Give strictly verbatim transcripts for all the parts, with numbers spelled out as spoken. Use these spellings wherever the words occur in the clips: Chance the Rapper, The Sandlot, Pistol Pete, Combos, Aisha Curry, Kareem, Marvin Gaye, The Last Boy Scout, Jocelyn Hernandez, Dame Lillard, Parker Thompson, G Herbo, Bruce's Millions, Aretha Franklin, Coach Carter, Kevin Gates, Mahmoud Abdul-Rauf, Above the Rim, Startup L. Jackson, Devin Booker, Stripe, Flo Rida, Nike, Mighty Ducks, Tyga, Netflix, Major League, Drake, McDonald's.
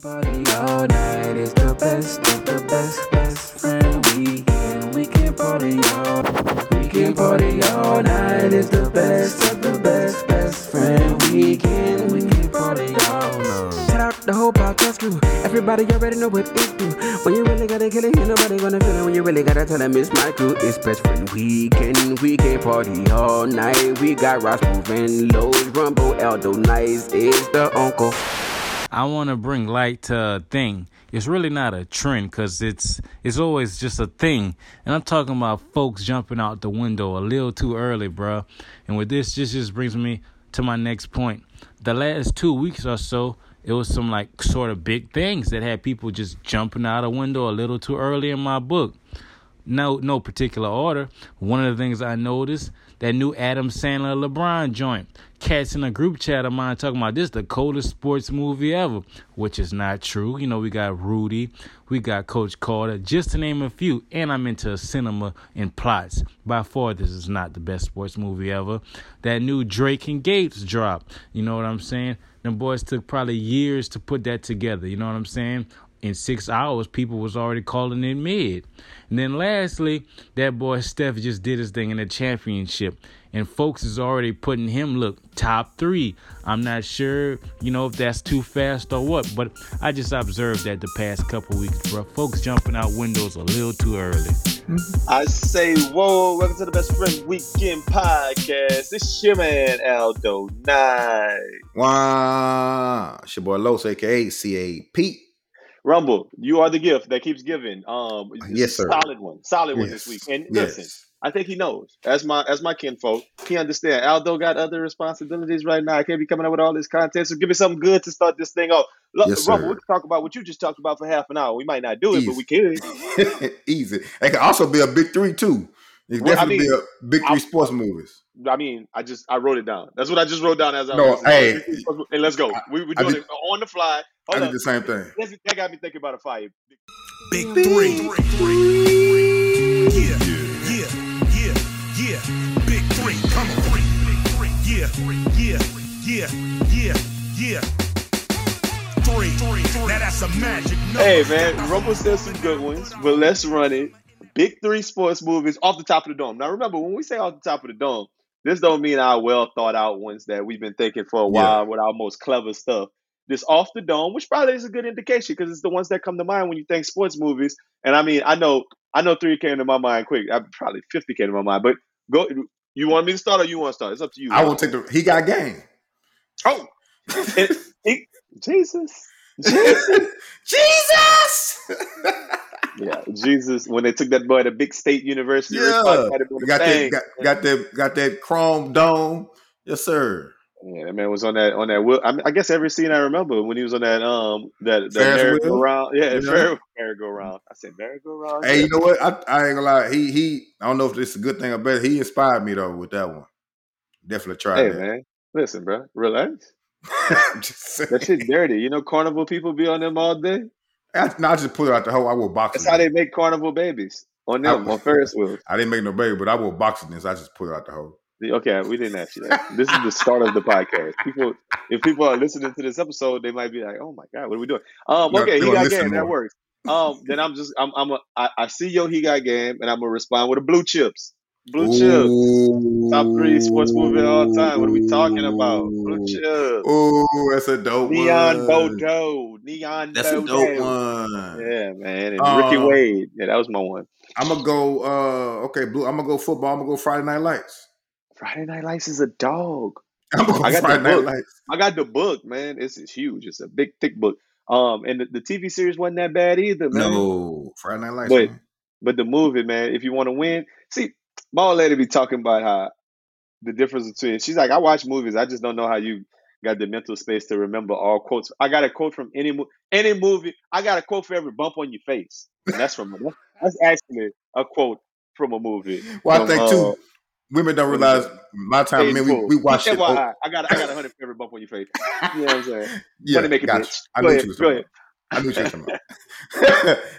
Party all night is the best of the best, best friend we can. We can party all We can party all night is the best of the best, best friend we can. We can party all night. Shout out the whole podcast crew. Everybody already know what it do. When you really gotta kill it, ain't nobody gonna feel it. When you really gotta tell them it's my crew, it's best friend weekend. We can party all night. We got Ross moving, Lowe's, Rumble, Eldo, Nice, it's the uncle. I want to bring light to a thing. It's really not a trend because it's it's always just a thing. And I'm talking about folks jumping out the window a little too early, bro. And with this, this just brings me to my next point. The last two weeks or so, it was some like sort of big things that had people just jumping out a window a little too early in my book. No, no particular order. One of the things I noticed, that new Adam Sandler LeBron joint. Cats in a group chat of mine talking about this the coldest sports movie ever, which is not true. You know, we got Rudy, we got Coach Carter, just to name a few. And I'm into cinema and plots. By far, this is not the best sports movie ever. That new Drake and Gates drop. You know what I'm saying? Them boys took probably years to put that together. You know what I'm saying? In six hours, people was already calling it mid. And then lastly, that boy Steph just did his thing in the championship. And folks is already putting him, look, top three. I'm not sure, you know, if that's too fast or what. But I just observed that the past couple weeks, bro. Folks jumping out windows a little too early. I say, whoa, welcome to the Best Friend Weekend Podcast. It's your man, Aldo Nye. Wow. It's your boy Los, a k a. C A P. Rumble, you are the gift that keeps giving. Um, yes, sir. Solid one. Solid yes. one this week. And yes. listen, I think he knows. As my as my kinfolk, he understands. Aldo got other responsibilities right now. I can't be coming up with all this content. So give me something good to start this thing off. Look, yes, Rumble, sir. We can talk about what you just talked about for half an hour. We might not do it, Easy. But we could. Easy. It could also be a big three, too. It could well, definitely I mean, be a big three I, sports movies. I mean, I just I wrote it down. That's what I just wrote down as I no, was. Hey, and let's go. I, we were doing did, it on the fly. Hold I did up. The same thing. That's, that got me thinking about a fire. Big three. Big three. Yeah, yeah, yeah, yeah. Big three. Come on, three. Big three. Yeah, yeah, yeah, yeah, yeah. Three. Three. Three. Now that's a magic number. Hey man, Rumble said some good ones, but let's run it. Big three sports movies off the top of the dome. Now, remember, when we say off the top of the dome, this don't mean our well-thought-out ones that we've been thinking for a while yeah. with our most clever stuff. This off the dome, which probably is a good indication because it's the ones that come to mind when you think sports movies. And, I mean, I know I know three came to my mind quick. I, probably fifty came to my mind. But go. You want me to start or you want to start? It's up to you. I will take the – He Got Game. Oh. it, it, Jesus. Jesus. Jesus. Yeah, Jesus, when they took that boy to Big State University. Yeah, got that, got, got that got that chrome dome. Yes, sir. Yeah, that man was on that on that wheel. I, mean, I guess every scene I remember when he was on that um that, that merry-go-round. Yeah, yeah. merry-go-round. I said merry-go-round. Hey, yeah. You know what? I, I ain't gonna lie. He he. I don't know if this is a good thing or bad. He inspired me though with that one. Definitely try hey, that. Hey man, listen, bro, relax. I'm just saying. That shit dirty. You know, carnival people be on them all day. I, no, I just put it out the hole. I wore boxing. That's how they make carnival babies on them, I, on Ferris wheels. I didn't make no baby, but I wore boxing this. I just put it out the hole. Okay, we didn't ask you that. This is the start of the podcast. People, if people are listening to this episode, they might be like, "Oh my God, what are we doing?" Um, okay, no, he got game. More. That works. Um, then I'm just, I'm, I'm, a, I, I see yo, he got game, and I'm gonna respond with a blue chips. Blue Ooh. Chips. Top three sports movie of all time. What are we talking about? Blue Chips. Oh, that's a dope Neon one. Neon Bodo. Neon that's Bodo. That's a dope one. Yeah, man. And um, Ricky Wade. Yeah, that was my one. I'm going to go, uh, okay, Blue. I'm going to go football. I'm going to go Friday Night Lights. Friday Night Lights is a dog. I'm going to go Friday Night Lights. I got the book, man. It's, it's huge. It's a big, thick book. Um, And the, the T V series wasn't that bad either, man. No. Friday Night Lights. But, but the movie, man, if you want to win, see, my old lady be talking about how the difference between, she's like, I watch movies. I just don't know how you got the mental space to remember all quotes. I got a quote from any any movie. I got a quote for every bump on your face. And that's from that's actually a quote from a movie. Well, from, I think too, uh, women don't realize my time. I mean, we, we watch it. I got I got a hundred for every bump on your face. You know what I'm saying? Yeah, to make it gotcha. I knew you. Go ahead. I knew you were talking about.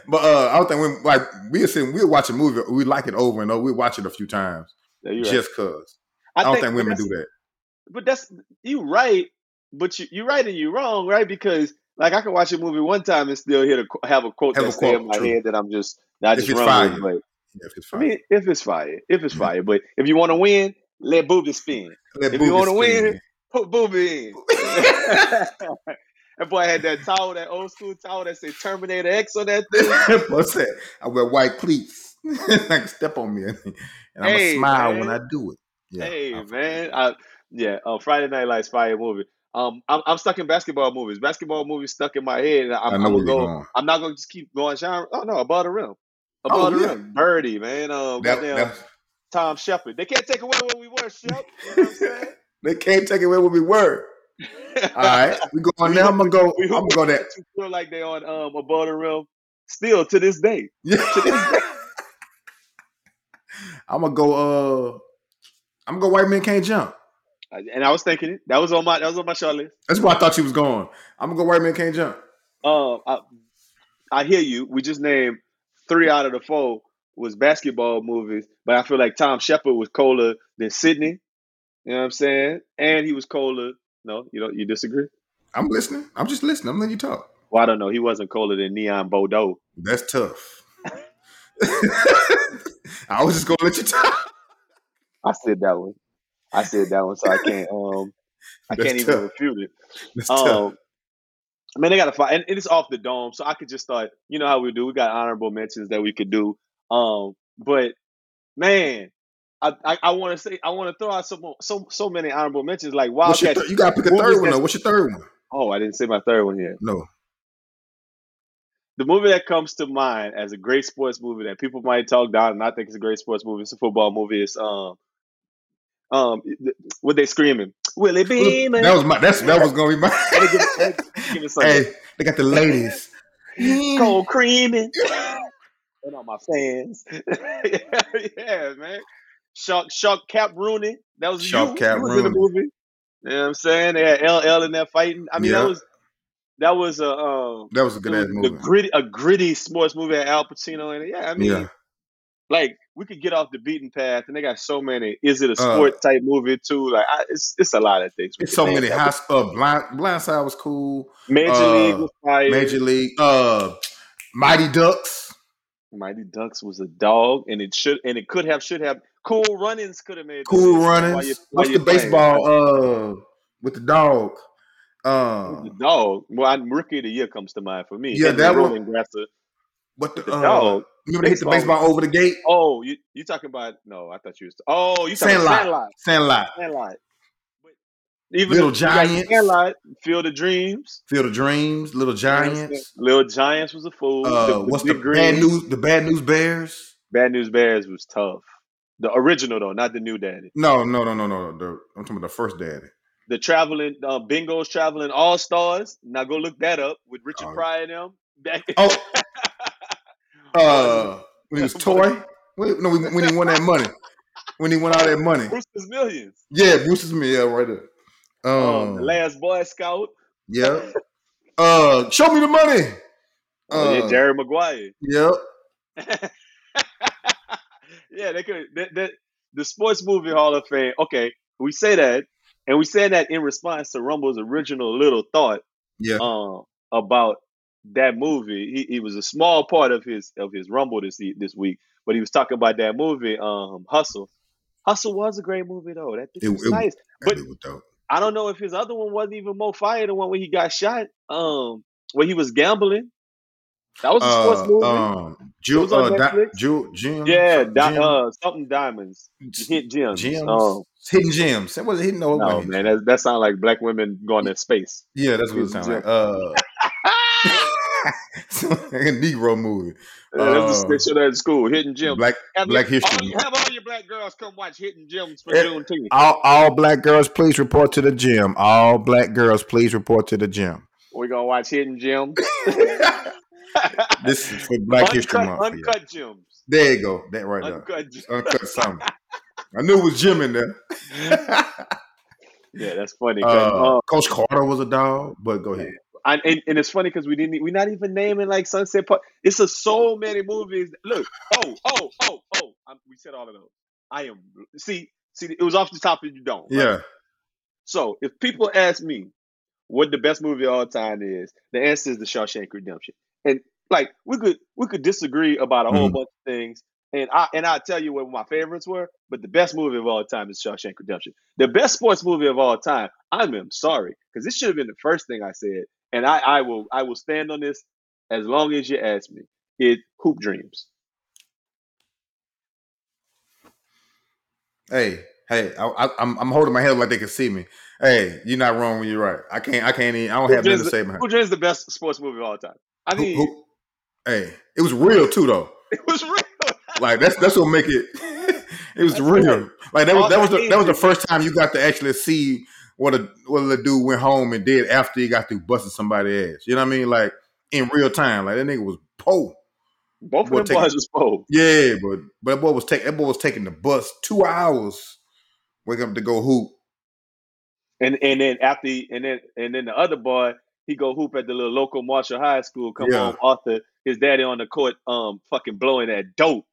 But uh, I don't think when like we sitting, we watch a movie, we like it over and over. We watch it a few times, yeah, just because. Right. I, I don't think, think women do that. But that's you right, but you, you're right and you're wrong, right? Because Like I can watch a movie one time and still hear to have a quote have that stays in my true. head that I'm just not if just running. But yeah, if it's fire, I mean, if it's fire, if it's fire. But if you want to win, let Boobie spin. Let if you want to win, put Boobie in. That boy had that towel, that old school towel that said Terminator X on that thing. What's that? I wear white cleats. I can step on me, and I'm hey, gonna smile man. when I do it. Yeah, hey I'm man, I, yeah. Uh, Friday Night Lights, fire movie. Um, I'm, I'm stuck in basketball movies. Basketball movies stuck in my head. And I'm, I know I'm, where go, you're going. I'm not gonna just keep going genre. Oh no, Above the Rim, Above oh, the yeah. Rim, Birdie, man. Um, that, that, Tom Shepard. They can't take away what we were, Shep. You know what I'm saying? They can't take away what we were. All right, we go on now. I'm gonna go. I'm gonna go there. You feel like they on um Above the Rim still to this day. Yeah. To this day. I'm gonna go. Uh, I'm gonna go. White Men Can't Jump. And I was thinking it. That was on my. That was on my short list. That's where I thought you was going. I'm gonna go. White Men Can't Jump. Um, I, I hear you. We just named three out of the four was basketball movies, but I feel like Tom Shepard was colder than Sydney. You know what I'm saying? And he was colder. No, you don't. You disagree? I'm listening. I'm just listening. I'm letting you talk. Well, I don't know. He wasn't colder than Neon Bordeaux. That's tough. I was just gonna let you talk. I said that one. I said that one, so I can't. Um, I That's can't tough. even refute it. That's um, tough. I mean, they got to fight, and, and it's off the dome, so I could just start. You know how we do. We got honorable mentions that we could do. Um, but man, I I, I want to say I want to throw out some so so many honorable mentions like Wildcats. Th- you got to pick a third one though. What's your third one? Oh, I didn't say my third one yet. No. The movie that comes to mind as a great sports movie that people might talk down, and I think it's a great sports movie. It's a football movie. It's um, um, what they screaming? Willie Beeman. That was my. That's that was gonna be my. give, give it hey, they got the ladies. Cold creaming. And all my fans. yeah, yeah, man. Shark, Shark Cap Rooney. That was Shark you. Cap you was Rooney. In the movie. You know what I'm saying? They had L L in there fighting. I mean, yeah. that was. That was a uh, that was a good ass movie. A gritty, a gritty sports movie at Al Pacino in it. Yeah, I mean, yeah. like we could get off the beaten path, and they got so many. Is it a sport uh, type movie too? Like I, it's it's a lot of things. It's so many. High uh, blind blindside was cool. Major uh, League was fire. Major League. Uh, Mighty Ducks. Mighty Ducks was a dog, and it should and it could have should have Cool Runnings could have made Cool Runnings. While you, while What's the playing? baseball? Uh, with the dog. Um, the dog. Well, I, Rookie of the Year comes to mind for me. Yeah, and that one. Grasser, but the, the um, dog. Remember they hit the baseball over the gate? Oh, you you talking about? No, I thought you was. Oh, you talking Sandlot. about Sandlot? Sandlot. Sandlot. Even Little Giants. Sandlot, Field of Dreams. Field of Dreams. Little Giants. Little Giants was a fool. Uh, the, the what's the green. Bad News? The Bad News Bears. Bad News Bears was tough. The original though, not the new daddy. No, no, no, no, no. The, I'm talking about the first daddy. The traveling uh, Bingos, traveling all stars. Now go look that up with Richard oh. Pryor and them. Back in- oh, uh, when he was toy. When, no, when he won that money. When he won all that money. Bruce's Millions. Yeah, Bruce's Millions. Yeah, right there. Um, um, the Last Boy Scout. Yeah. Uh, show me the money. Uh, yeah, Jerry Maguire. Yep. Yeah. yeah, they could. They, they, the Sports Movie Hall of Fame. Okay, we say that. And we said that in response to Rumble's original little thought yeah. uh, about that movie. He, he was a small part of his of his Rumble this this week, but he was talking about that movie, um, Hustle. Hustle was a great movie, though. That thing it, was it, nice. It, but it was I don't know if his other one wasn't even more fire, the one where he got shot, um, where he was gambling. That was a sports uh, movie. Um, Ju- it was on uh, Netflix. Di- Ju- Jim, yeah, di- Jim. Uh, something diamonds. Hit gems. Gems. Um, Hidden gems. It wasn't hidden. No, no man, that, that sounds like black women going to space. Yeah, that's what it sounds like. Uh, like a Negro movie. Yeah, that's uh, they should have at school. Hidden gems. Black, have black you, history. All, have all your black girls come watch Hidden Gems for it, Juneteenth. All, all black girls, please report to the gym. All black girls, please report to the gym. We're gonna watch Hidden Gems. This is for Black uncut, History Month. Uncut yeah. gems. There you go. That right uncut there. Gems. Uncut something. I knew it was Jim in there. yeah, that's funny. Uh, um, Coach Carter was a dog, but go ahead. I, and, and it's funny because we didn't. We're not even naming like Sunset Park. It's a, so many movies. That, look, oh, oh, oh, oh. I'm, we said all of those. I am. See, see, it was off the top of your dome. Right? Yeah. So if people ask me, what the best movie of all time is, the answer is The Shawshank Redemption. And like we could we could disagree about a whole mm. bunch of things, and I and I'll tell you what my favorites were, but the best movie of all time is Shawshank Redemption. The best sports movie of all time, I'm sorry, because this should have been the first thing I said, and I, I will I will stand on this as long as you ask me. It's Hoop Dreams. Hey, hey, I, I, I'm I'm holding my head up like they can see me. Hey, you're not wrong when you're right. I can't, I can't even. I don't Hoop have nothing to say. Hoop Dreams is the best sports movie of all time. I mean, Hoop, Hoop. Hey, it was real too, though. It was real. Like that's that's what make it. It was that's real. Right. Like that was all that was the, that was the first time you got to actually see what a what the dude went home and did after he got through busting somebody's ass. You know what I mean? Like in real time. Like that nigga was po. Both of them boys was bold. Yeah, but but that boy was taking that boy was taking the bus two hours, waking up to go hoop. And and then after he, and then and then the other boy, he go hoop at the little local Marshall High School, come yeah. home, Arthur, his daddy on the court, um fucking blowing that dope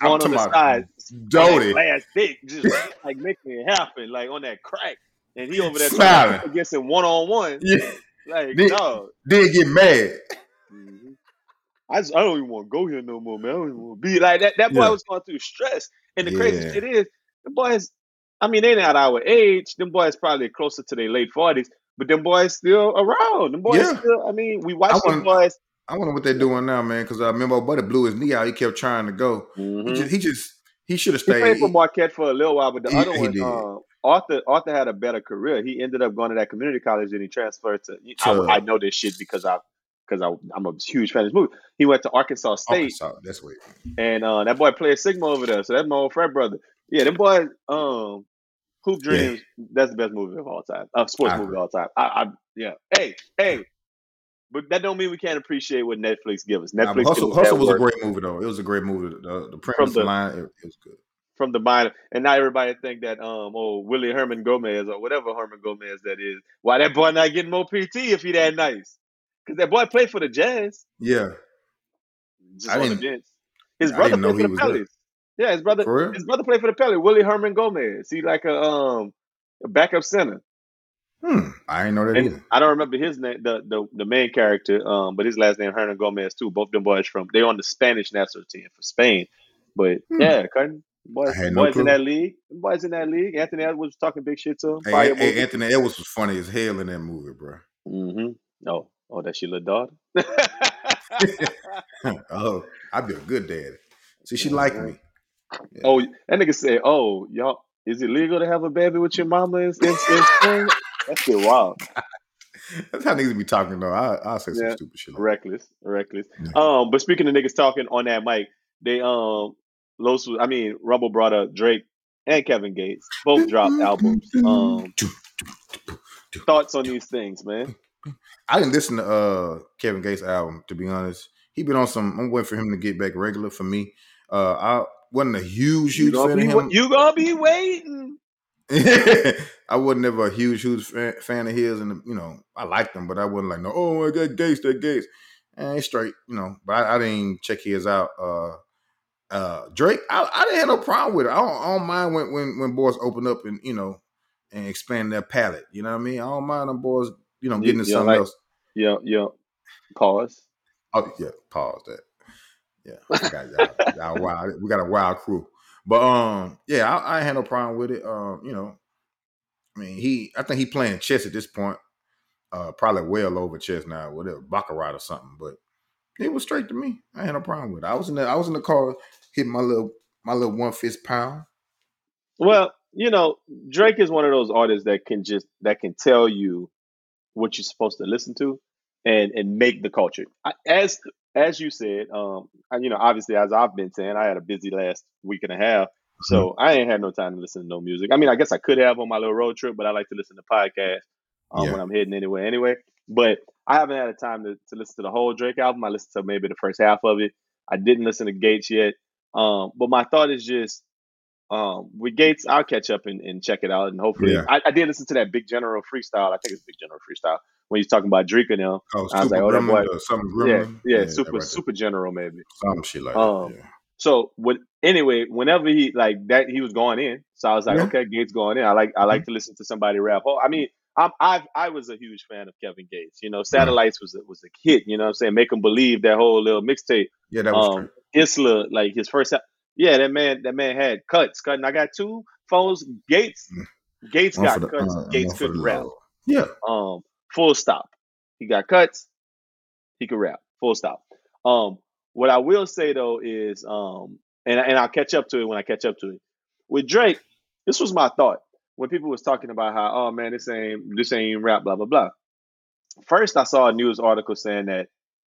on the side. Doty. Last dick, just like making it happen, like on that crack. And he over there trying to against him one on one. Yeah. Like did, no. Did get mad. I, just, I don't even want to go here no more, man. I don't even want to be like that. That boy yeah. was going through stress. And the yeah. crazy shit is, the boys, I mean, they're not our age. Them boys probably closer to their late forties, but them boys still around. Them boys yeah. still, I mean, we watch them boys. I wonder what they're doing now, man, because I remember my buddy blew his knee out. He kept trying to go. Mm-hmm. He just, he, just, he should have stayed. He played for Marquette for a little while, but the he, other one, uh, Arthur Arthur had a better career. He ended up going to that community college and he transferred to, so, I, I know this shit because I, because I'm a huge fan of this movie. He went to Arkansas State. Arkansas, that's weird. And uh, that boy played Sigma over there, so that's my old frat brother. Yeah, them boys, um, Hoop Dreams, yeah. that's the best movie of all time. Uh, sports I movie agree. Of all time. I, I, yeah. Hey, hey. But that don't mean we can't appreciate what Netflix gives us. Netflix nah, Hustle, gives us Hustle was work. A great movie, though. It was a great movie. The, the premise the, line, it, it was good. From the mind. And now everybody think that, um, oh, Willie Hernangómez or whatever Hernangómez that is. Why that boy not getting more P T if he that nice? Because that boy played for the Jazz. Yeah. Just I didn't, the Jazz. His brother played for the Pelicans. Yeah, his brother his brother played for the Pelicans, Willie Hernangómez. He's like a um a backup center. Hmm. I didn't know that and either. I don't remember his name, the, the the main character, um, but his last name Hernangómez too. Both them boys from they're on the Spanish national team for Spain. But hmm. yeah, Curtin. Boys, boys no in that league. Boys in that league. Anthony Edwards was talking big shit to him. Hey, hey, Anthony Edwards was funny as hell in that movie, bro. Mm-hmm. No. Oh, that's your little daughter? Oh, I'd be a good daddy. See, she like me. Yeah. Oh, that nigga said, oh, y'all, is it legal to have a baby with your mama? And, and, and that shit wild. That's how niggas be talking, though. I, I'll say yeah. some stupid shit. Like reckless, that. reckless. Mm-hmm. Um, but speaking of niggas talking on that mic, they, um, Los, I mean, Rumble brought up Drake and Kevin Gates. Both dropped albums. Um, thoughts on these things, man? I didn't listen to uh, Kevin Gates' album, to be honest. He been on some. I'm waiting for him to get back regular for me. Uh, I wasn't a huge, huge fan of him. You gonna be waiting. I wasn't ever a huge, huge fan of his, and you know, I liked him, but I wasn't like, no, oh, I got Gates, that Gates, and he's straight, you know. But I, I didn't check his out. Uh, uh, Drake, I, I didn't have no problem with it. I don't, I don't mind when, when when boys open up and you know and expand their palette. You know what I mean? I don't mind them boys. You know, getting into yeah, something like, else. Yeah, yeah. Pause. Oh, yeah. Pause that. Yeah. I got y'all, y'all wild. We got a wild crew. But, um, yeah, I, I had no problem with it. Um, you know, I mean, he, I think he playing chess at this point. Uh, probably well over chess now, whatever, Baccarat or something. But it was straight to me. I had no problem with it. I was in the, I was in the car hitting my little, my little one fist pound. Well, you know, Drake is one of those artists that can just, that can tell you what you're supposed to listen to, and and make the culture. I, as as you said, um, and, you know, obviously as I've been saying, I had a busy last week and a half, so mm-hmm. I ain't had no time to listen to no music. I mean, I guess I could have on my little road trip, but I like to listen to podcasts um, yeah. when I'm heading anywhere anyway. But I haven't had a time to, to listen to the whole Drake album. I listened to maybe the first half of it. I didn't listen to Gates yet, um, but my thought is just um, with Gates, I'll catch up and, and check it out, and hopefully, yeah. I, I did listen to that Big General freestyle. I think it's Big General freestyle when he's talking about Drake and them. Oh, I was like, oh, that boy, yeah, yeah, yeah, Super right Super General maybe, some shit like um, that. Yeah. So, what? Anyway, whenever he like that, he was going in. So I was like, yeah. okay, Gates going in. I like, I like mm-hmm. to listen to somebody rap. Oh, I mean, I'm, I've, I was a huge fan of Kevin Gates. You know, Satellites was a, was a hit. You know what I'm saying? Make them believe, that whole little mixtape. Yeah, that was um, true. Isla, like his first. Yeah, that man. That man had cuts. Cutting. I got two phones. Gates. Gates got the, cuts. Uh, Gates couldn't rap. Low. Yeah. Um. Full stop. He got cuts. He could rap. Full stop. Um. What I will say though is, um, and and I'll catch up to it when I catch up to it. With Drake, this was my thought. When people was talking about how, oh man, this ain't this ain't rap, blah blah blah. First, I saw a news article saying that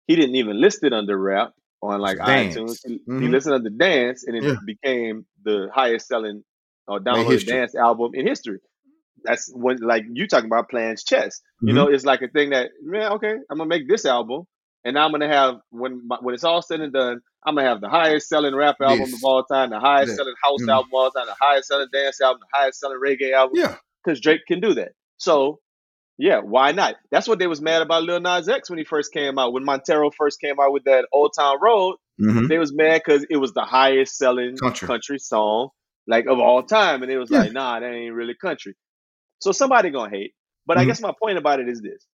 he didn't even list it under rap on like dance. iTunes. He, mm-hmm. he listed under dance, and it yeah. became the highest selling or uh, downloaded dance album in history. That's when, like, you talking about playing chess. Mm-hmm. You know, it's like a thing that, man, okay, I'm gonna make this album, and I'm gonna have when my, when it's all said and done, I'm gonna have the highest selling rap album yes. of all time, the highest yeah. selling house mm-hmm. album of all time, the highest selling dance album, the highest selling reggae album. Yeah, because Drake can do that. So, yeah, why not? That's what they was mad about Lil Nas X when he first came out. When Montero first came out with that Old Town Road, mm-hmm. they was mad because it was the highest selling country. country song like of all time, and it was yeah. like, nah, that ain't really country. So somebody gonna hate. But mm-hmm. I guess my point about it is this.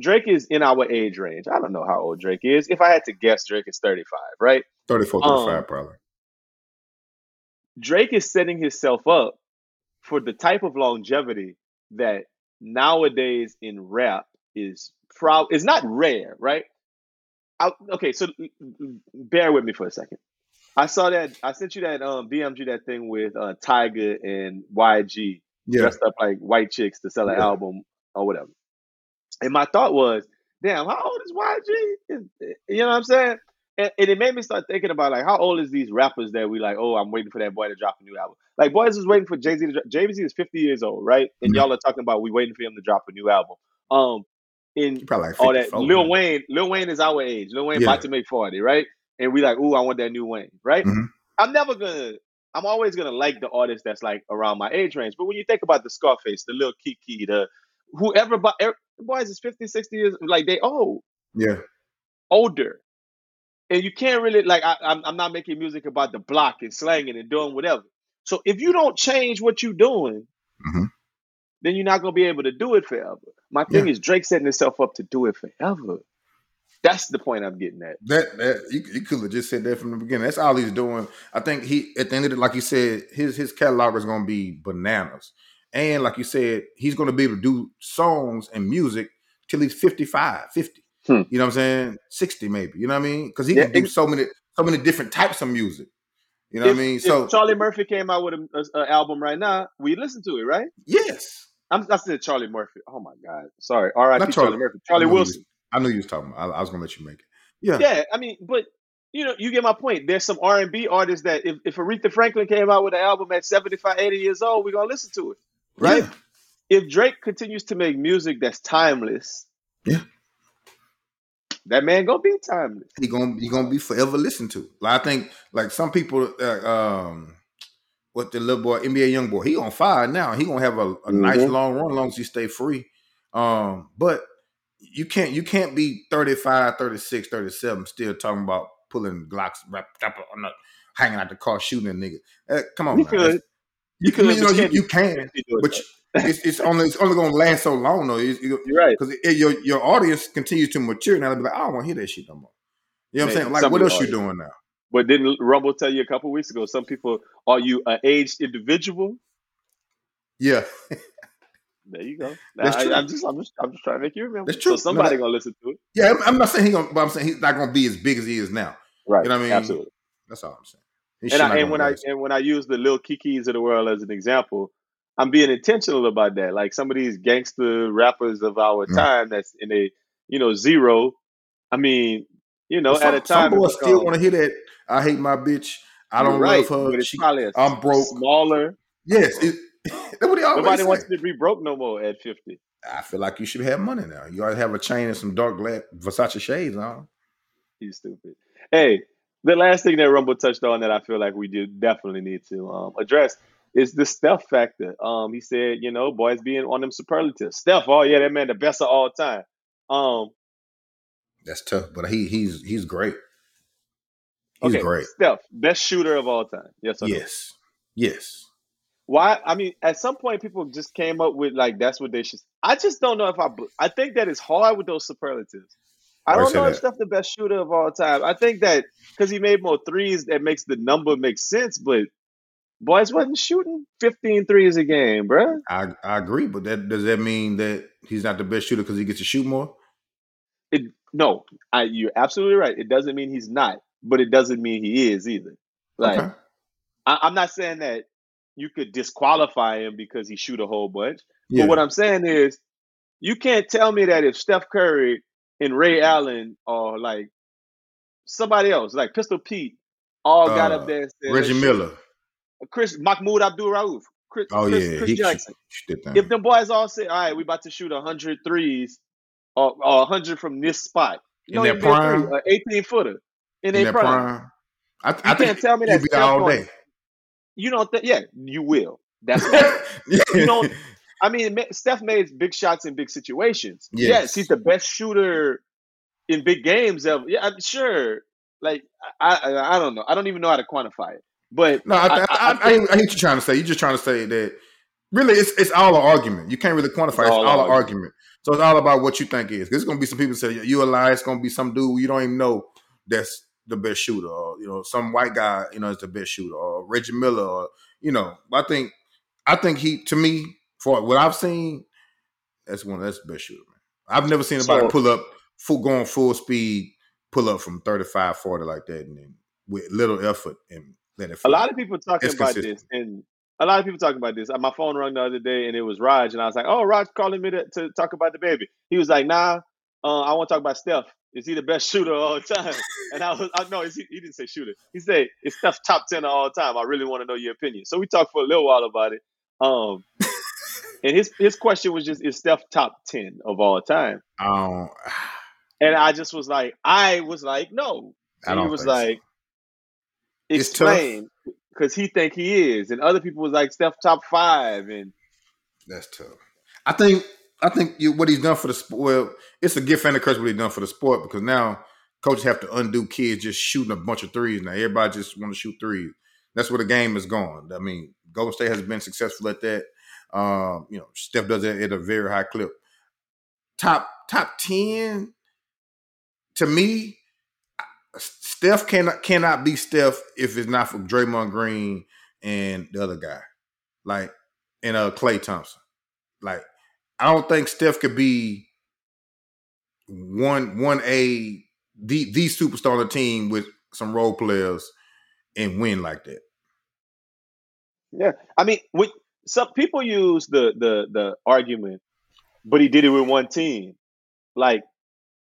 Drake is in our age range. I don't know how old Drake is. If I had to guess, Drake is thirty-five, right? thirty-four, thirty-five, um, probably. Drake is setting himself up for the type of longevity that nowadays in rap is pro- is not rare, right? I, okay, so bear with me for a second. I saw that. I sent you that um, B M G, that thing with uh, Tyga and Y G yeah. dressed up like white chicks to sell an yeah. album or whatever. And my thought was, damn, how old is Y G? You know what I'm saying? And, and it made me start thinking about, like, how old is these rappers that we like, oh, I'm waiting for that boy to drop a new album. Like, boys is waiting for Jay-Z to drop. Jay-Z is fifty years old, right? And yeah. y'all are talking about we waiting for him to drop a new album. Um, and like all that. Lil man. Wayne, Lil Wayne is our age. Lil Wayne yeah. about to make forty, right? And we like, ooh, I want that new Wayne, right? Mm-hmm. I'm never gonna, I'm always gonna like the artist that's like around my age range. But when you think about the Scarface, the Lil Kiki, the whoever, the boys is fifty, sixty years, like they old. Yeah. Older. And you can't really, like, I, I'm, I'm not making music about the block and slanging and doing whatever. So if you don't change what you're doing, mm-hmm. then you're not going to be able to do it forever. My thing yeah. is Drake setting himself up to do it forever. That's the point I'm getting at. That, that you, you could have just said that from the beginning. That's all he's doing. I think he, at the end of it, like you said, his, his catalog is going to be bananas. And like you said, he's going to be able to do songs and music till he's fifty-five, fifty. Hmm. You know what I'm saying? sixty maybe. You know what I mean? Because he yeah, can do so many so many different types of music. You know if, what I mean? So Charlie Murphy came out with an album right now, we listen to it, right? Yes. I'm, I said Charlie Murphy. Oh, my God. Sorry. R I P Charlie, Charlie Murphy. Charlie I Wilson. You, I knew you was talking about. I, I was going to let you make it. Yeah. Yeah. I mean, but, you know, you get my point. There's some R and B artists that if, if Aretha Franklin came out with an album at seventy-five, eighty years old, we're going to listen to it. Right? Yeah. If Drake continues to make music that's timeless, yeah, that man gonna be timeless. He gonna he gonna be forever listened to. Like, I think, like some people, uh, um, what the little boy, N B A young boy, he on fire now. He gonna have a, a mm-hmm. nice long run as long as he stay free. Um, but you can't you can't be thirty-five, thirty-six, thirty-seven still talking about pulling Glocks, rap, rap, not hanging out the car shooting a nigga. Uh, come on, man. You can, you know, you, you can, but you, it's, it's only it's only gonna last so long though. You, you, You're right, because your your audience continues to mature, and I'll be like, I don't want to hear that shit no more. You know what Man, I'm saying? Like, what else audience. you doing now? But didn't Rumble tell you a couple weeks ago? Some people, are you an aged individual? Yeah. There you go. Now, That's true. I, I'm just I'm just I'm just trying to make you remember. That's true. So somebody no, that, gonna listen to it. Yeah, I'm, I'm not saying he gonna, but I'm saying he's not gonna be as big as he is now. Right. You know what I mean? Absolutely. That's all I'm saying. It's and I, and when I and when I use the Lil Kikis of the world as an example, I'm being intentional about that. Like some of these gangster rappers of our mm. time, that's in a you know zero. I mean, you know, some, at a time some boys still want to hear that. I hate my bitch. I don't right, love her. She, I'm broke. Smaller. Yes. It, nobody wants to be broke no more at fifty. I feel like you should have money now. You ought to have a chain and some dark black Versace shades on. You stupid. Hey. The last thing that Rumble touched on that I feel like we do definitely need to um, address is the Steph factor. Um, he said, you know, boys being on them superlatives. Steph, oh yeah, that man the best of all time. Um, That's tough, but he he's he's great. He's okay, great. Steph, best shooter of all time. Yes or no? Yes. Yes. Why? I mean, at some point, people just came up with like that's what they should I just don't know if I – I think that it's hard with those superlatives. I don't know if Steph's the best shooter of all time. I think that because he made more threes, that makes the number make sense. But boys wasn't shooting fifteen threes a game, bro. I, I agree, but that does that mean that he's not the best shooter because he gets to shoot more? It, no, I, you're absolutely right. It doesn't mean he's not, but it doesn't mean he is either. Like, okay. I, I'm not saying that you could disqualify him because he shoot a whole bunch. Yeah. But what I'm saying is you can't tell me that if Steph Curry – and Ray Allen, or like somebody else, like Pistol Pete, all uh, got up there and said, Reggie Miller, Chris, Mahmoud Abdul-Rauf, Chris, oh, Chris, yeah. Chris he, Jackson. He, he if them boys all say, all right, we about to shoot one hundred threes or, or one hundred from this spot, you in know, their prime, an eighteen-footer in, in their prime. I, I you think can't tell me that. You'll be all day. You don't think, yeah, you will. That's what yeah. You don't. I mean, Steph made big shots in big situations. Yes, yes he's the best shooter in big games ever. Yeah, I'm sure. Like, I, I, I don't know. I don't even know how to quantify it. But no, I, I, I, I, I, I hear you trying to say. You're just trying to say that really, it's it's all an argument. You can't really quantify. It's, it's all, all an argument. argument. So it's all about what you think is. There's gonna be some people say you a liar. It's gonna be some dude you don't even know that's the best shooter, or you know, some white guy you know is the best shooter, or Reggie Miller, or you know. I think, I think he to me. For what I've seen, that's one of that's the best shooter, man. I've never seen anybody so, pull up, full, going full speed, pull up from thirty-five, forty like that, and then with little effort and let it fly. A lot of people talking it's about consistent. this, and a lot of people talking about this. My phone rang the other day, and it was Raj, and I was like, "Oh, Raj calling me to, to talk about the baby." He was like, "Nah, uh, I want to talk about Steph. Is he the best shooter of all time?" And I was, I, no, he, he didn't say shooter. He said, "It's Steph's top ten of all time. I really want to know your opinion." So we talked for a little while about it. Um, And his his question was just, is Steph top ten of all time? Um, and I just was like, I was like, no. And he was like, so. Explain, because he think he is. And other people was like, Steph top five. And that's tough. I think I think you, what he's done for the sport, well, it's a gift and a curse what he's done for the sport, because now coaches have to undo kids just shooting a bunch of threes. Now everybody just want to shoot threes. That's where the game is going. I mean, Golden State has been successful at that. Um, you know, Steph does it at a very high clip. Top top ten, to me, Steph cannot cannot be Steph if it's not for Draymond Green and the other guy, like and uh Klay Thompson. Like, I don't think Steph could be one one a the the superstar on the team with some role players and win like that. Yeah, I mean with. Some people use the, the the argument, but he did it with one team. Like,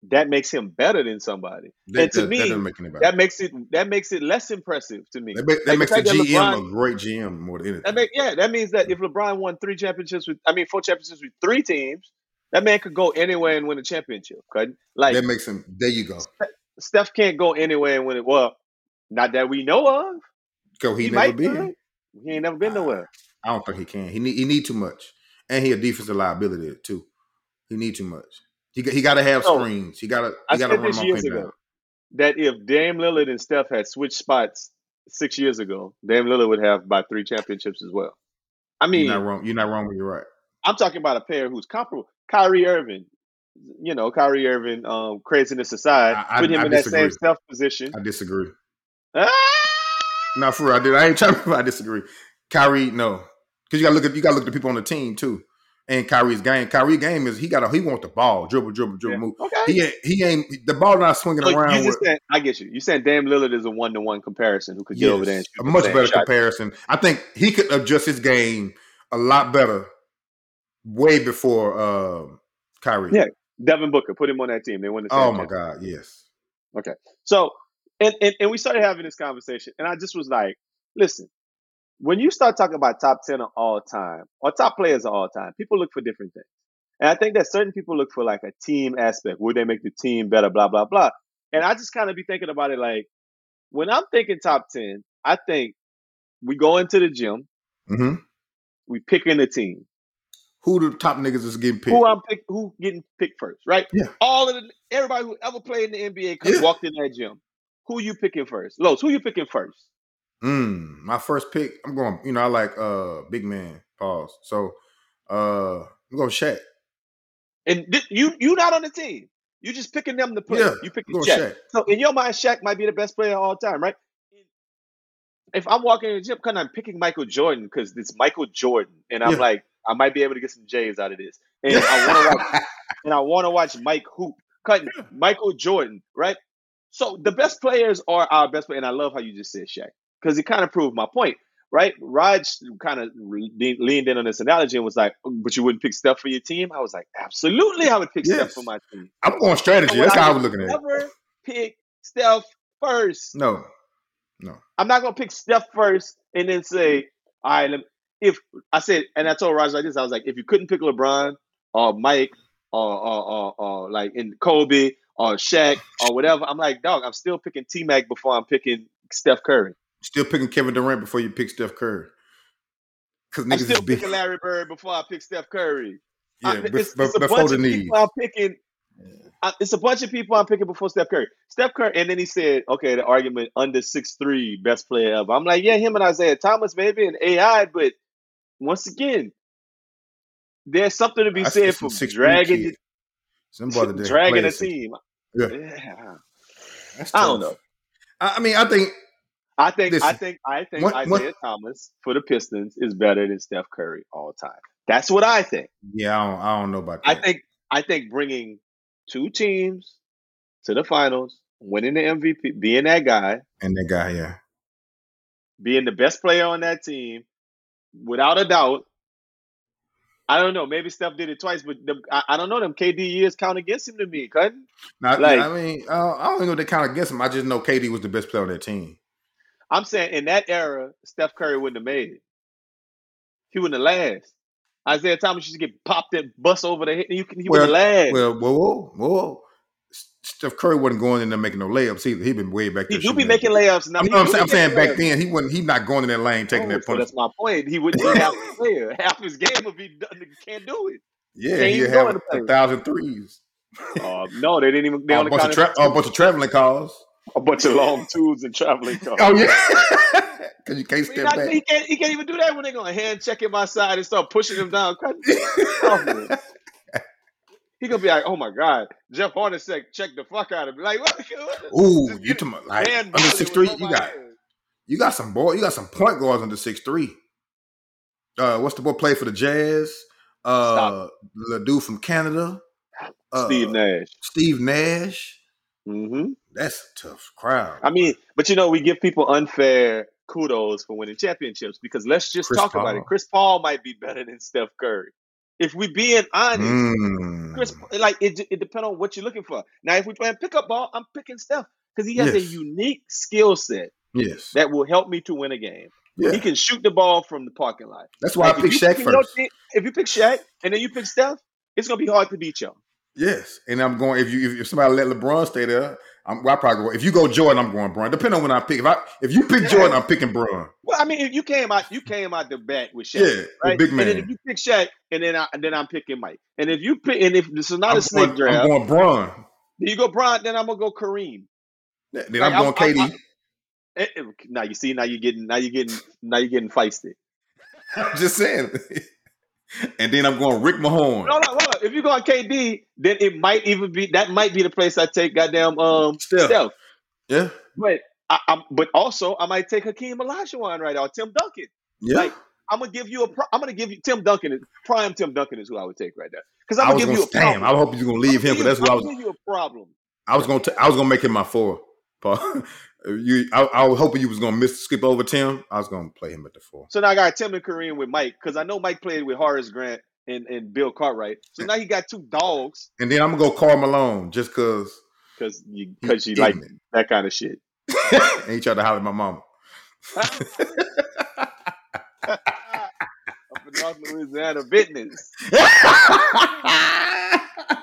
that makes him better than somebody. That, and to that, me, that, make that makes it that makes it less impressive to me. That, make, that like, makes the, the G M LeBron, a great G M more than anything. That make, yeah, that means that if LeBron won three championships with, I mean, four championships with three teams, that man could go anywhere and win a championship. Right? Like that makes him. There you go. Steph can't go anywhere and win it. Well, not that we know of. Cause he, he never been. He ain't never been nowhere. I don't think he can. He need he need too much, and he a defensive liability too. He need too much. He he got to have so, screens. He got to. I gotta said run this years ago down. That if Dame Lillard and Steph had switched spots six years ago, Dame Lillard would have about three championships as well. I mean, you're not wrong. You're not wrong when you're right. I'm talking about a pair who's comparable. Kyrie Irving, you know, Kyrie Irving, um, craziness aside, I, I, put him I, I in disagree. That same Steph position. I disagree. Ah! Not for real. I did. I ain't trying to. I disagree. Kyrie, no, because you gotta look at you gotta look at the people on the team too, and Kyrie's game. Kyrie's game is he gotta he want the ball, dribble, dribble, dribble, yeah. move. Okay, he ain't, he ain't the ball not swinging so around. You with, saying, I get you. You saying Dame Lillard is a one to one comparison who could yes, get over there and shoot a much better comparison. I think he could adjust his game a lot better way before uh, Kyrie. Yeah, Devin Booker put him on that team. They won the same. Oh my team. God, yes. Okay, so and, and and we started having this conversation, and I just was like, listen. When you start talking about top ten of all time or top players of all time, people look for different things. And I think that certain people look for like a team aspect. Would they make the team better, blah, blah, blah. And I just kind of be thinking about it like, when I'm thinking top ten, I think we go into the gym, mm-hmm. we picking a team. Who the top niggas is getting picked? Who I'm pick, who getting picked first, right? Yeah. All of the, everybody who ever played in the N B A yeah. walked in that gym. Who you picking first? Los, who you picking first? Mm, my first pick, I'm going, you know, I like uh big man, pause. So uh I'm going Shaq. And th- you you not on the team. You just picking them to play. Yeah, you picking Shaq. Shaq. So in your mind, Shaq might be the best player of all time, right? If I'm walking in the gym, kind of I'm picking Michael Jordan because it's Michael Jordan, and I'm yeah. like, I might be able to get some J's out of this. And I want to watch, and I want to watch Mike hoop, cutting yeah. Michael Jordan, right? So the best players are our best player, and I love how you just said Shaq because it kind of proved my point, right? Raj kind of re- leaned in on this analogy and was like, "But you wouldn't pick Steph for your team?" I was like, "Absolutely, I would pick yes. Steph for my team." I'm going strategy. So that's how I was looking at it. Never pick Steph first. No. No, I'm not gonna pick Steph first and then say, "All right." Let me, if I said, and I told Raj like this, I was like, "If you couldn't pick LeBron or Mike or or or, or like in Kobe or Shaq or whatever," I'm like, "Dog, I'm still picking T Mac before I'm picking Steph Curry." Still picking Kevin Durant before you pick Steph Curry. Because niggas I'm still is big. Picking Larry Bird before I pick Steph Curry. Yeah, I, it's, b- it's b- a bunch of people I'm picking. I, it's a bunch of people I'm picking before Steph Curry. Steph Curry, and then he said, okay, the argument under six three, best player ever. I'm like, yeah, him and Isaiah Thomas maybe and A I, but once again, there's something to be I said for dragging, Somebody dragging a team. Yeah. yeah. I don't know. I mean, I think I think listen, I think I think what, Isaiah what? Thomas for the Pistons is better than Steph Curry all time. That's what I think. Yeah, I don't, I don't know about that. I think I think bringing two teams to the finals, winning the M V P, being that guy. And that guy, yeah. Being the best player on that team, without a doubt. I don't know. Maybe Steph did it twice, but them, I, I don't know. Them K D years count against him to me, couldn't? Now, like, I mean, uh, I don't even know they count against him. I just know K D was the best player on that team. I'm saying in that era, Steph Curry wouldn't have made it. He wouldn't have last. Isaiah Thomas used to get popped and bust over the head. He, he well, was last. Well, whoa, whoa, whoa. Steph Curry wasn't going in there making no layups either. He'd been way back there. He do be making layups. Now. I'm, I'm, saying, I'm saying back layups. then, he wasn't. He's not going in that lane taking oh, that so punch. That's my point. He wouldn't be half a player. Half his game would be done. Can't do it. Yeah, he'd have a thousand threes. Uh, no, they didn't even. They uh, only a, bunch of tra- a bunch of traveling calls. A bunch of long twos and traveling calls. Oh, yeah. Because you can't step not, back. He can't, he can't even do that when they're going to hand check him outside and start pushing him down. oh, He's going to be like, oh, my God. Jeff Hornacek checked the fuck out of me. Like, what? Ooh, you talking about like under six three? You got, you got some boy. You got some point guards under six three. Uh, what's the boy play for the Jazz? Uh, the dude from Canada. Uh, Steve Nash. Steve Nash. Mm-hmm. That's a tough crowd. I mean, but you know, we give people unfair kudos for winning championships because let's just Chris talk Paul. about it. Chris Paul might be better than Steph Curry. If we're being honest, mm. Chris, like it, it depends on what you're looking for. Now, if we're playing pickup ball, I'm picking Steph because he has yes. a unique skill set yes. that will help me to win a game. Yeah. He can shoot the ball from the parking lot. That's why like, I pick Shaq pick, first. You know, if you pick Shaq and then you pick Steph, it's going to be hard to beat you. Yes, and I'm going. If you if, if somebody let LeBron stay there, I'm I probably go. If you go Jordan, I'm going Bron. Depending on when I pick. If I if you pick yeah. Jordan, I'm picking Bron. Well, I mean, if you came out, you came out the bat with Shaq, yeah, right? Big man. And then if you pick Shaq, and then I and then I'm picking Mike. And if you pick, and if this is not I'm a snake draft, I'm going Bron. You go Bron, then I'm gonna go Kareem. Then like, I'm going K D. Now you see, now you're getting, now you're getting, now you're getting feisty. I'm just saying. And then I'm going Rick Mahorn. No, no, no. If you go on K D, then it might even be that might be the place I take goddamn um Steph. Steph. Yeah. But I, I'm but also I might take Hakeem Olajuwon right now, Tim Duncan. Yeah. Like I'm gonna give you a. I'm gonna give you Tim Duncan. Prime Tim Duncan is who I would take right there because I'm I gonna give gonna, you a problem. Damn, I hope you're gonna leave I'm him, but that's what I was. Give you a problem. I was gonna. T- I was gonna make him my four. Paul. You, I, I was hoping you was gonna miss skip over Tim. I was gonna play him at the four. So now I got Tim and Kareem with Mike because I know Mike played with Horace Grant and, and Bill Cartwright. So now he got two dogs. And then I'm gonna go Karl Malone just cause because you because you like it. That kind of shit. And he tried to holler at my mama. I'm from North Louisiana business.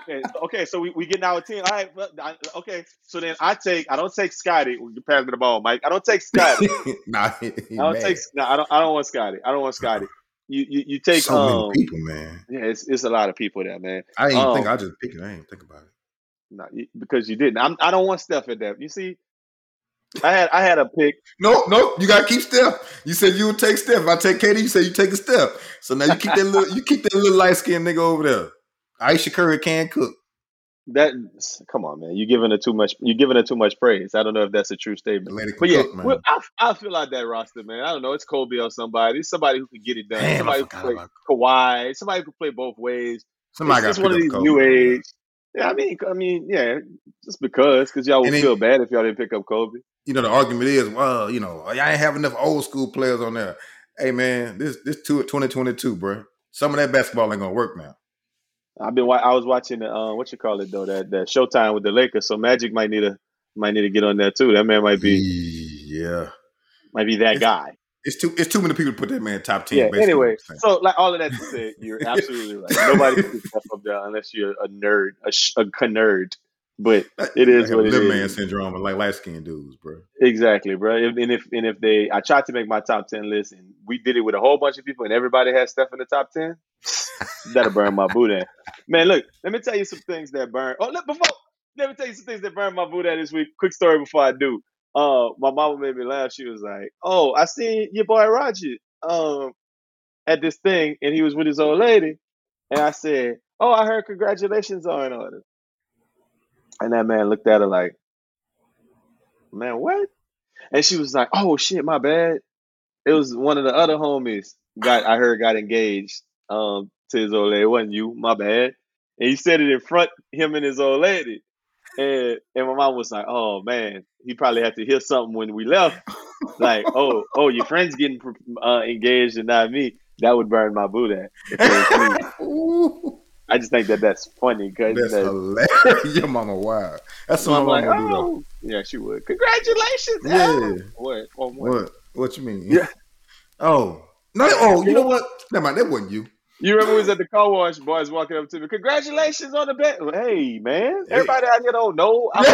Okay, okay, so we, we getting our team. All right, well, I, okay. So then I take I don't take Scotty. You pass me the ball, Mike. I don't take Scotty. nah, he, he I don't mad. take. Nah, I don't. I don't want Scotty. I don't want Scotty. You you, you take so um, many people, man. Yeah, it's it's a lot of people there, man. I didn't um, think I just picked it. I didn't think about it. No, nah, because you didn't. I'm, I don't want Steph at that. You see, I had I had a pick. No, no, you gotta keep Steph. You said you would take Steph. If I take Katie. You said you take a Steph. So now you keep that little you keep that little light skinned nigga over there. Aisha Curry can cook. That come on, man. You're giving her too much. You're giving her too much praise. I don't know if that's a true statement. But yeah, cook, well, I, I feel like that roster, man. I don't know. It's Kobe or somebody. It's somebody who can get it done. Damn, somebody who can play Kawhi. Somebody who can play both ways. Somebody it's, got it's one of these Kobe, new age. Man. Yeah, I mean, I mean, yeah, just because, because y'all would then, feel bad if y'all didn't pick up Kobe. You know, the argument is, well, you know, y'all ain't have enough old school players on there. Hey, man, this this twenty twenty-two, bro. Some of that basketball ain't gonna work now. I've been. I was watching the uh, what you call it though that that Showtime with the Lakers. So Magic might need a might need to get on there too. That man might be yeah, might be that it's, guy. It's too it's too many people to put that man top ten. Yeah. Anyway, so like all of that to say, you're absolutely right. Nobody can step up there unless you're a nerd, a sh- a nerd. But it is like what it is. Man syndrome, and like light skinned dudes, bro. Exactly, bro. And if and if they, I tried to make my top ten list, and we did it with a whole bunch of people, and everybody had Steph in the top ten. That'll burn my boudin, man. Look, let me tell you some things that burn. Oh, look, before let me tell you some things that burn my boudin this week. Quick story before I do. Uh, my mama made me laugh. She was like, "Oh, I seen your boy Roger um at this thing, and he was with his old lady." And I said, "Oh, I heard congratulations on it." And that man looked at her like, man, what? And she was like, oh, shit, my bad. It was one of the other homies got I heard got engaged um, to his old lady. It wasn't you, my bad. And he said it in front him and his old lady. And and my mom was like, oh, man, he probably had to hear something when we left. Like, oh, oh, your friend's getting uh, engaged and not me. That would burn my boudin. I just think that that's funny. Cause that's that, hilarious. Your mama wild. That's what my mama like, oh. do though. Yeah, she would. Congratulations. Yeah. Adam. What? Oh, what? What? What you mean? Yeah. Oh. No. Oh, you know what? Never mind. That wasn't you. You remember we was at the car wash, boys walking up to me. Congratulations on the bet. Hey, man. Hey. Everybody out here don't know. I'm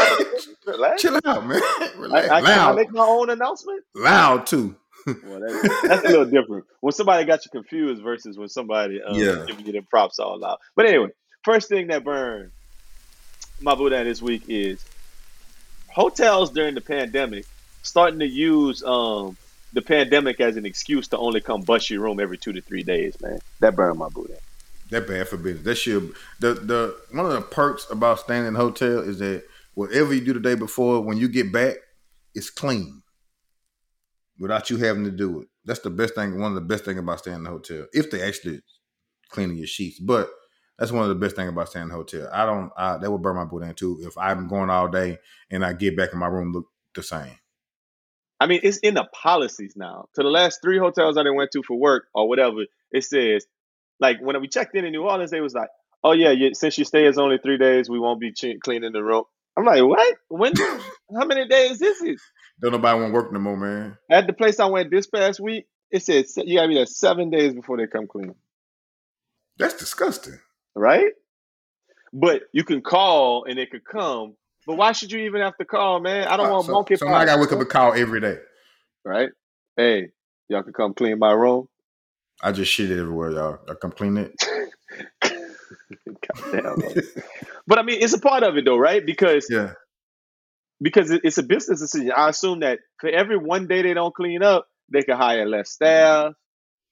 like, chill out, man. Relax. I, I can't make my own announcement. Loud, too. Well, that's, that's a little different when somebody got you confused versus when somebody um, yeah. giving you the props all out. But anyway, first thing that burned my boudin this week is hotels during the pandemic starting to use um, the pandemic as an excuse to only come bust your room every two to three days. Man, that burned my boudin. That bad for business. That should the the one of the perks about staying in a hotel is that whatever you do the day before, when you get back, it's clean. Without you having to do it. That's the best thing, one of the best things about staying in the hotel, if they actually cleaning your sheets. But that's one of the best things about staying in the hotel. I don't, I, that would burn my boudin too if I'm going all day and I get back in my room look the same. I mean, it's in the policies now. To the last three hotels I went to for work or whatever, it says, like when we checked in in New Orleans, they was like, oh yeah, you, since your stay is only three days, we won't be cleaning the room. I'm like, what? When? How many days is this? Don't nobody want to work no more, man. At the place I went this past week, it said you got to be there seven days before they come clean. That's disgusting. Right? But you can call and it could come. But why should you even have to call, man? I don't uh, want so, monkey. So now I got to wake up and call every day. Right? Hey, y'all can come clean my room. I just shit everywhere, y'all. Y'all come clean it. Goddamn. But I mean, it's a part of it though, right? Because yeah. Because it's a business decision. I assume that for every one day they don't clean up, they could hire less staff.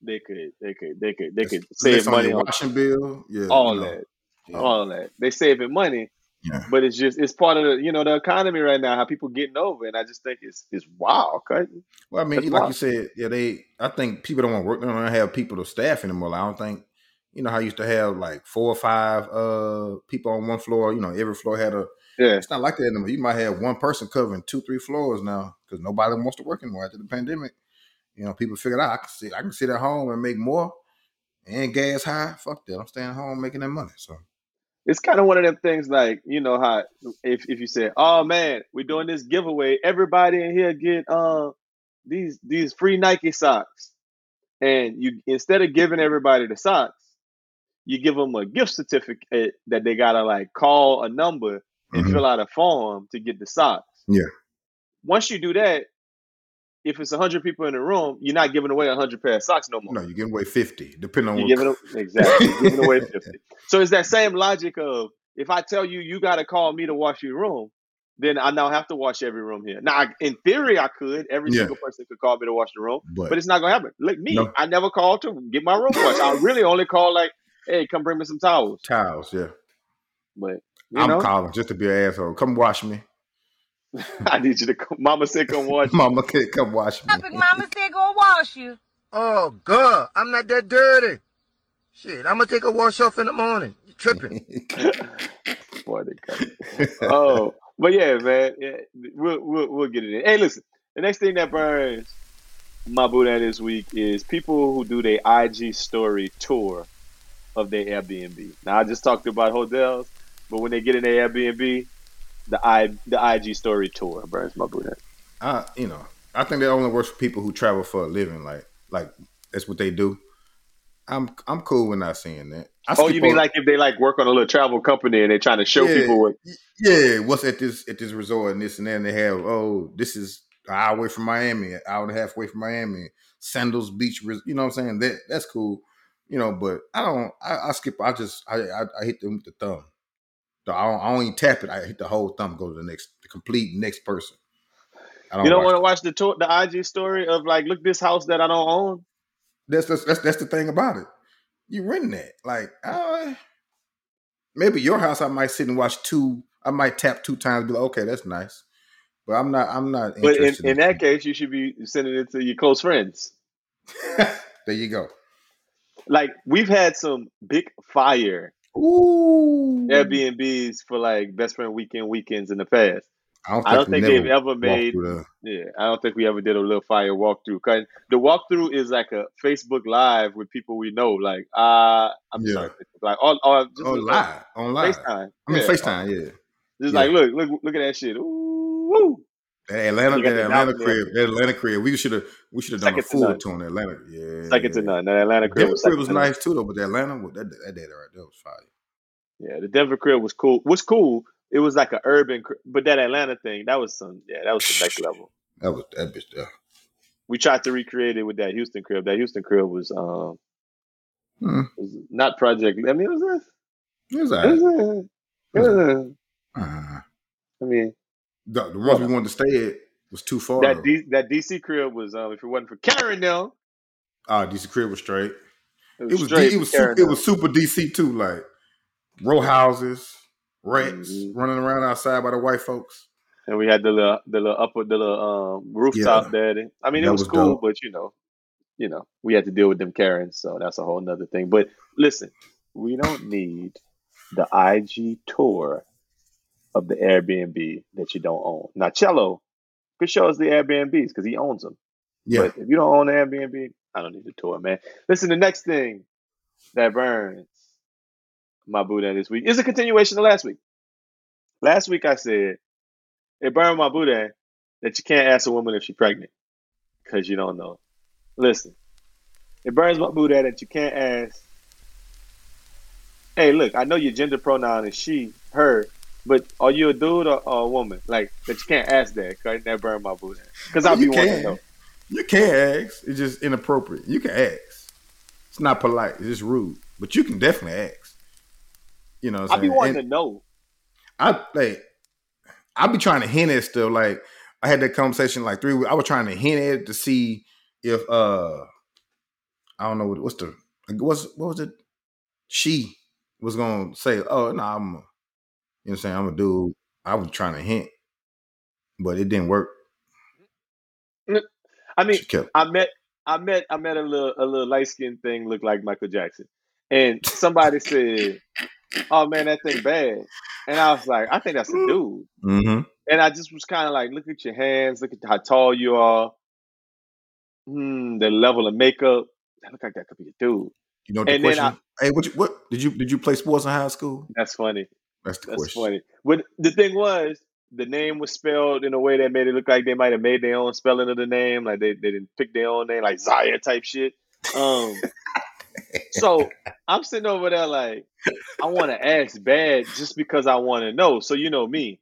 They could, they could, they could, they could it's, save it's money on washing bill. Yeah, all you know. that, yeah. all that. They saving money, yeah. But it's just it's part of the you know the economy right now. How people getting over, and I just think it's it's wild. Right? Well, I mean, That's like wild. You said, yeah, they. I think people don't want to work. They don't have people to staff anymore. Like, I don't think you know how I used to have like four or five uh people on one floor. You know, every floor had a. Yeah. It's not like that anymore. You might have one person covering two, three floors now because nobody wants to work anymore after the pandemic. You know, people figured out I can sit, I can sit at home and make more and gas high. Fuck that. I'm staying home making that money. So it's kind of one of them things like, you know, how if, if you say, oh man, we're doing this giveaway, everybody in here get uh, these these free Nike socks. And you instead of giving everybody the socks, you give them a gift certificate that they gotta like call a number. And mm-hmm. fill out a form to get the socks. Yeah. Once you do that, if it's one hundred people in the room, you're not giving away one hundred pair of socks no more. No, you're giving away fifty, depending on you're what. Giving, exactly. You're giving away fifty. So it's that same logic of if I tell you, you got to call me to wash your room, then I now have to wash every room here. Now, I, in theory, I could. Every yeah. single person could call me to wash the room, but, but it's not going to happen. Like me, no. I never called to get my room washed. I really only call like hey, come bring me some towels. Towels, yeah. But you I'm know, calling just to be an asshole. Come wash me. I need you to come. Mama said come wash me. Mama said come wash me. Mama said go wash you. Oh, God, I'm not that dirty. Shit, I'm going to take a wash off in the morning. You're tripping. Boy, they oh, but yeah, man, yeah, we'll, we'll, we'll get it in. Hey, listen, the next thing that burns my boot this week is people who do their I G story tour of their Airbnb. Now, I just talked about hotels, but when they get in their Airbnb, the I the I G story tour burns my boot at. You know, I think that only works for people who travel for a living. Like, like that's what they do. I'm I'm cool with not seeing that. I oh, you mean on, like if they like work on a little travel company and they're trying to show yeah, people what? Yeah, what's at this at this resort and this and that. And they have oh, this is an hour away from Miami, an hour and a half away from Miami, Sandals Beach. You know what I'm saying? That that's cool, you know. But I don't. I, I skip. I just I, I I hit them with the thumb. I don't, I don't even tap it. I hit the whole thumb. Go to the next, the complete next person. I don't you don't want to watch the tour, the I G story of like, look this house that I don't own. That's that's that's, that's the thing about it. You renting that. Like, uh, maybe your house, I might sit and watch two. I might tap two times. Be like, okay, that's nice. But I'm not. I'm not. But in, in, in that case, you should be sending it to your close friends. There you go. Like we've had some big fire Ooh. Airbnbs for like best friend weekend weekends in the past. I don't think, I don't think they've ever made. The... Yeah, I don't think we ever did a little fire walkthrough. Cause the walkthrough is like a Facebook Live with people we know. Like, uh, I'm yeah. sorry, like all, all just oh, live online. FaceTime. I mean, yeah. FaceTime. Yeah, just yeah. like look, look, look at that shit. Ooh, that Atlanta, that Atlanta crib, that Atlanta crib. We should have, we should have done a full tour in Atlanta. Yeah, second to none. That Atlanta crib was, was nice too, though. But the Atlanta, that that day right there was fire. Yeah, the Denver crib was cool. What's cool? It was like an urban, but that Atlanta thing, that was some, yeah, that was the next level. That was that bitch there. We tried to recreate it with that Houston crib. That Houston crib was, um, hmm. was not Project. I mean, it was this. It was that. It was that. It was that. Uh, I mean, the, the ones we wanted to stay at was too far. That D, that D C crib was, um, if it wasn't for Karen though. Ah, uh, D C crib was straight. It was, it was straight. D, it was super, it was super D C too, like row houses. Rats mm-hmm. running around outside by the white folks, and we had the little, the little upper, the little um, rooftop yeah. there. I mean, that it was, was cool, dope. But you know, you know, we had to deal with them Karens, so that's a whole nother thing. But listen, we don't need the I G tour of the Airbnb that you don't own. Now, Cello could show us the Airbnbs because he owns them. Yeah, but if you don't own the Airbnb, I don't need the tour, man. Listen, the next thing that burns my boudin this week is a continuation of last week. Last week I said it burned my boudin that you can't ask a woman if she's pregnant because you don't know. Listen, it burns my boudin that you can't ask. Hey, look, I know your gender pronoun is she, her, but are you a dude or, or a woman? Like that you can't ask that. Cause that burned my boudin because I'll well, be wanting to know. You can't ask. It's just inappropriate. You can ask. It's not polite. It's just rude. But you can definitely ask. You know, I be wanting and to know. I like, I be trying to hint at stuff. Like, I had that conversation like three. I was trying to hint at it to see if uh, I don't know what, what's the what's what was it? She was gonna say, "Oh no, I'm," a, you know, what I'm saying I'm a dude. I was trying to hint, but it didn't work. I mean, I met, I met, I met a little, a little light skinned thing looked like Michael Jackson, and somebody said. Oh man, that thing bad. And I was like, I think that's a dude. Mm-hmm. And I just was kind of like, look at your hands, look at how tall you are. Hmm, the level of makeup. That look like that could be a dude. You know the and question? I, hey, what, you, what did you did you play sports in high school? That's funny. That's the that's question. Funny. But the thing was, the name was spelled in a way that made it look like they might have made their own spelling of the name, like they, they didn't pick their own name, like Zaya type shit. Um So I'm sitting over there like, I want to ask bad just because I want to know. So you know me,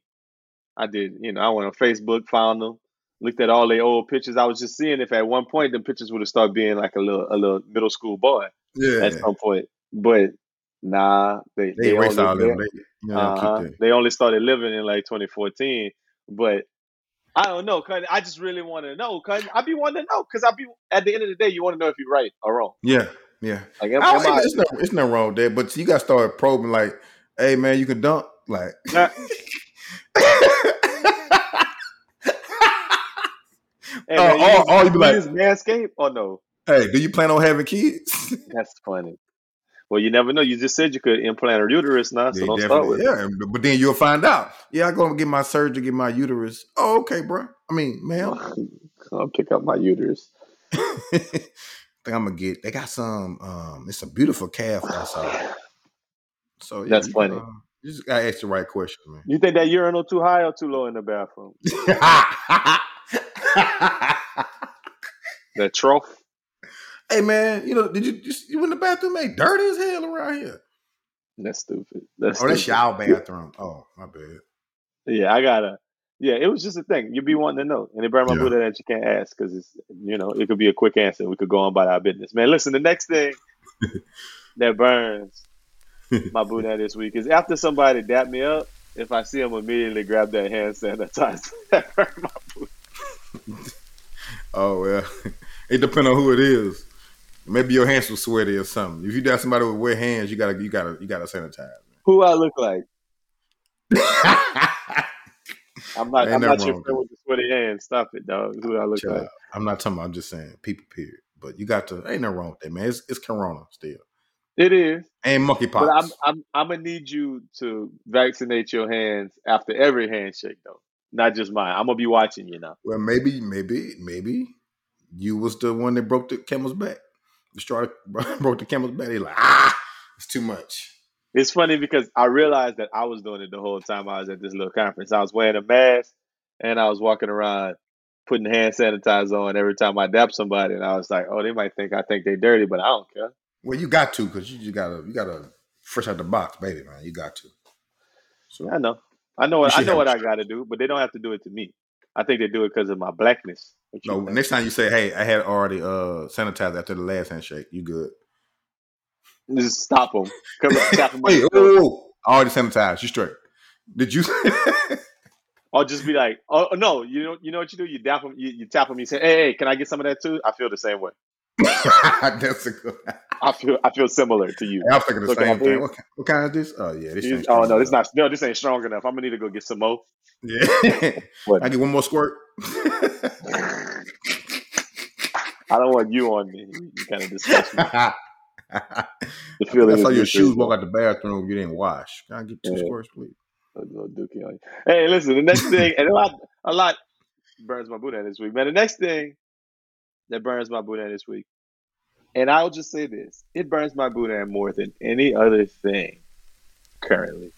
I did, you know, I went on Facebook, found them, looked at all their old pictures. I was just seeing if at one point the pictures would have started being like a little, a little middle school boy yeah. at some point. But nah, they they, they, only, all they, they, you know, uh-huh, they only started living in like twenty fourteen. But I don't know, cause I just really want to know, cause I be wanting to know, cause I be at the end of the day, you want to know if you're right or wrong. Yeah. Yeah. Like, am, I am I, it's, no, it's nothing wrong with that, but you got to start probing like, hey, man, you can dunk. Like, nah. Hey, uh, man, or, or you be like, is Manscaped or no? Hey, do you plan on having kids? That's funny. Well, you never know. You just said you could implant a uterus now, so yeah, don't start with yeah. it. Yeah, but then you'll find out. Yeah, I go and get my surgery, get my uterus. Oh, okay, bro. I mean, ma'am. I'll pick up my uterus. I think I'm going to get, they got some, um, it's a beautiful calf I saw. So, yeah, that's you, funny. Uh, you just got to ask the right question, man. You think that urinal too high or too low in the bathroom? That trough. Hey man, you know, did you just you in the bathroom? Ain't dirty as hell around here. That's stupid. That's oh, stupid. That's y'all bathroom. Oh, my bad. Yeah, I gotta. Yeah, it was just a thing. You'd be wanting to know, and it brought my yeah. Buddha that you can't ask because it's you know it could be a quick answer. We could go on about our business, man. Listen, the next thing that burns my Buddha this week is after somebody dap me up. If I see him, immediately grab that hand sanitizer. That burns my Buddha. Oh well, it depends on who it is. Maybe your hands were sweaty or something. If you got somebody with wet hands, you gotta, you gotta, you gotta sanitize. Man. Who I look like? I'm not. I'm not your friend with the sweaty hands. Stop it, dog. Who I look Child. like? I'm not talking about. I'm just saying people. Period. But you got to. Ain't nothing wrong with that, man. It's, it's Corona still. It is. And monkeypox. But I'm, I'm, I'm gonna need you to vaccinate your hands after every handshake, though. Not just mine. I'm gonna be watching you now. Well, maybe, maybe, maybe you was the one that broke the camel's back. The straw broke the camel's back. They like, ah, it's too much. It's funny because I realized that I was doing it the whole time I was at this little conference. I was wearing a mask and I was walking around putting hand sanitizer on every time I dap somebody, and I was like, oh, they might think I think they dirty, but I don't care. Well, you got to because you just gotta you gotta fresh out the box, baby, man. You got to. So I know. I know what I know what I got to do, but they don't have to do it to me. I think they do it because of my blackness. No, next time you say, "Hey, I had already uh, sanitized after the last handshake," you good? Just stop them. Come on, stop them. Hey, oh, I already sanitized. You straight? Did you? I'll just be like, "Oh no, you know, you know what you do? You dap them, you, you tap them, you say, hey, hey, can I get some of that too?" I feel the same way. That's a good. I feel I feel similar to you. I'm thinking the same thing. What, what kind of this? Oh yeah, this. Ain't oh no, this not. No, this ain't strong enough. I'm gonna need to go get some more. Yeah, I get one more squirt. I don't want you on me. You kind of disgust me. The feeling. I saw your shoes walk out the bathroom. You didn't wash. Can I get two yeah. squirts, please? Hey, listen. The next thing, and a lot, a lot burns my boot this week, man. The next thing that burns my boot this week. And I'll just say this. It burns my boudin more than any other thing currently.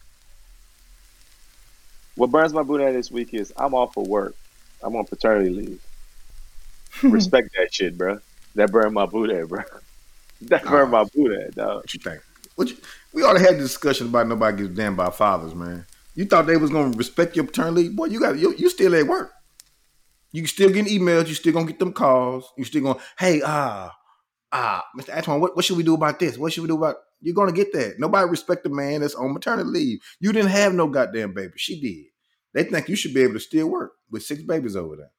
What burns my boudin this week is I'm off of work. I'm on paternity leave. Respect that shit, bro. That burned my boudin, bro. That burned uh, my boudin, dog. What you think? What you, we already had discussions about nobody gives a damn about fathers, man. You thought they was going to respect your paternity leave? Boy, you got you, you still at work. You still getting emails. You still going to get them calls. You still going, hey, ah. Uh, Ah, Mister Antoine, what, what should we do about this? What should we do about... You're going to get that. Nobody respect the man that's on maternity leave. You didn't have no goddamn baby. She did. They think you should be able to still work with six babies over there.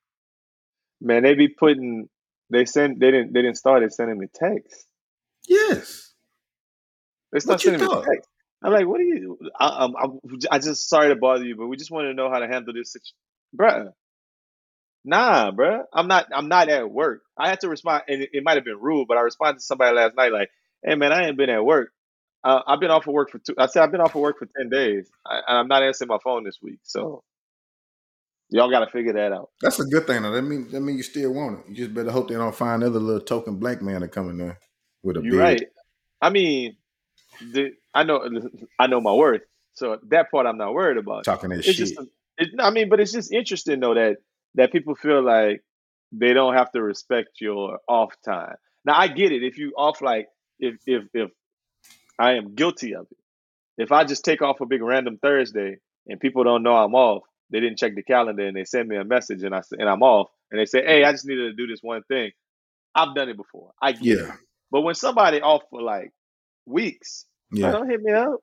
Man, they be putting... They send. They didn't They didn't start at sending me texts. Yes. They start sending me texts. I'm like, what are you... I, I'm, I'm, I just... Sorry to bother you, but we just wanted to know how to handle this situation. Bruh. Nah, bro. I'm not. I'm not at work. I had to respond, and it, it might have been rude, but I responded to somebody last night like, "Hey, man, I ain't been at work. Uh, I've been off of work for two. I said I've been off of work for ten days. I, I'm not answering my phone this week. So y'all got to figure that out." That's a good thing, though. That mean that mean you still want it. You just better hope they don't find another little token black man to come in there with a beard. You're right. I mean, the, I know. I know my worth. So that part I'm not worried about. Talking that it's shit. Just, it, I mean, but it's just interesting though that. That people feel like they don't have to respect your off time. Now I get it. If you off, like if if if I am guilty of it, if I just take off a big random Thursday and people don't know I'm off, they didn't check the calendar and they send me a message and I and I'm off and they say, hey, I just needed to do this one thing. I've done it before. I get yeah. it. But when somebody off for like weeks, yeah. don't hit me up.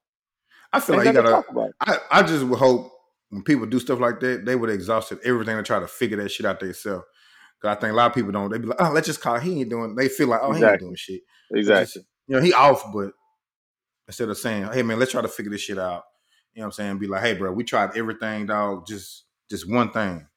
I feel There's like you gotta. I I just would hope. When people do stuff like that, they would have exhausted everything to try to figure that shit out themselves. Because I think a lot of people don't. They be like, oh, let's just call. He ain't doing. They feel like, oh, exactly. He ain't doing shit. Exactly. Just, you know, he off, but instead of saying, hey, man, let's try to figure this shit out, you know what I'm saying? Be like, hey, bro, we tried everything, dog, just just one thing.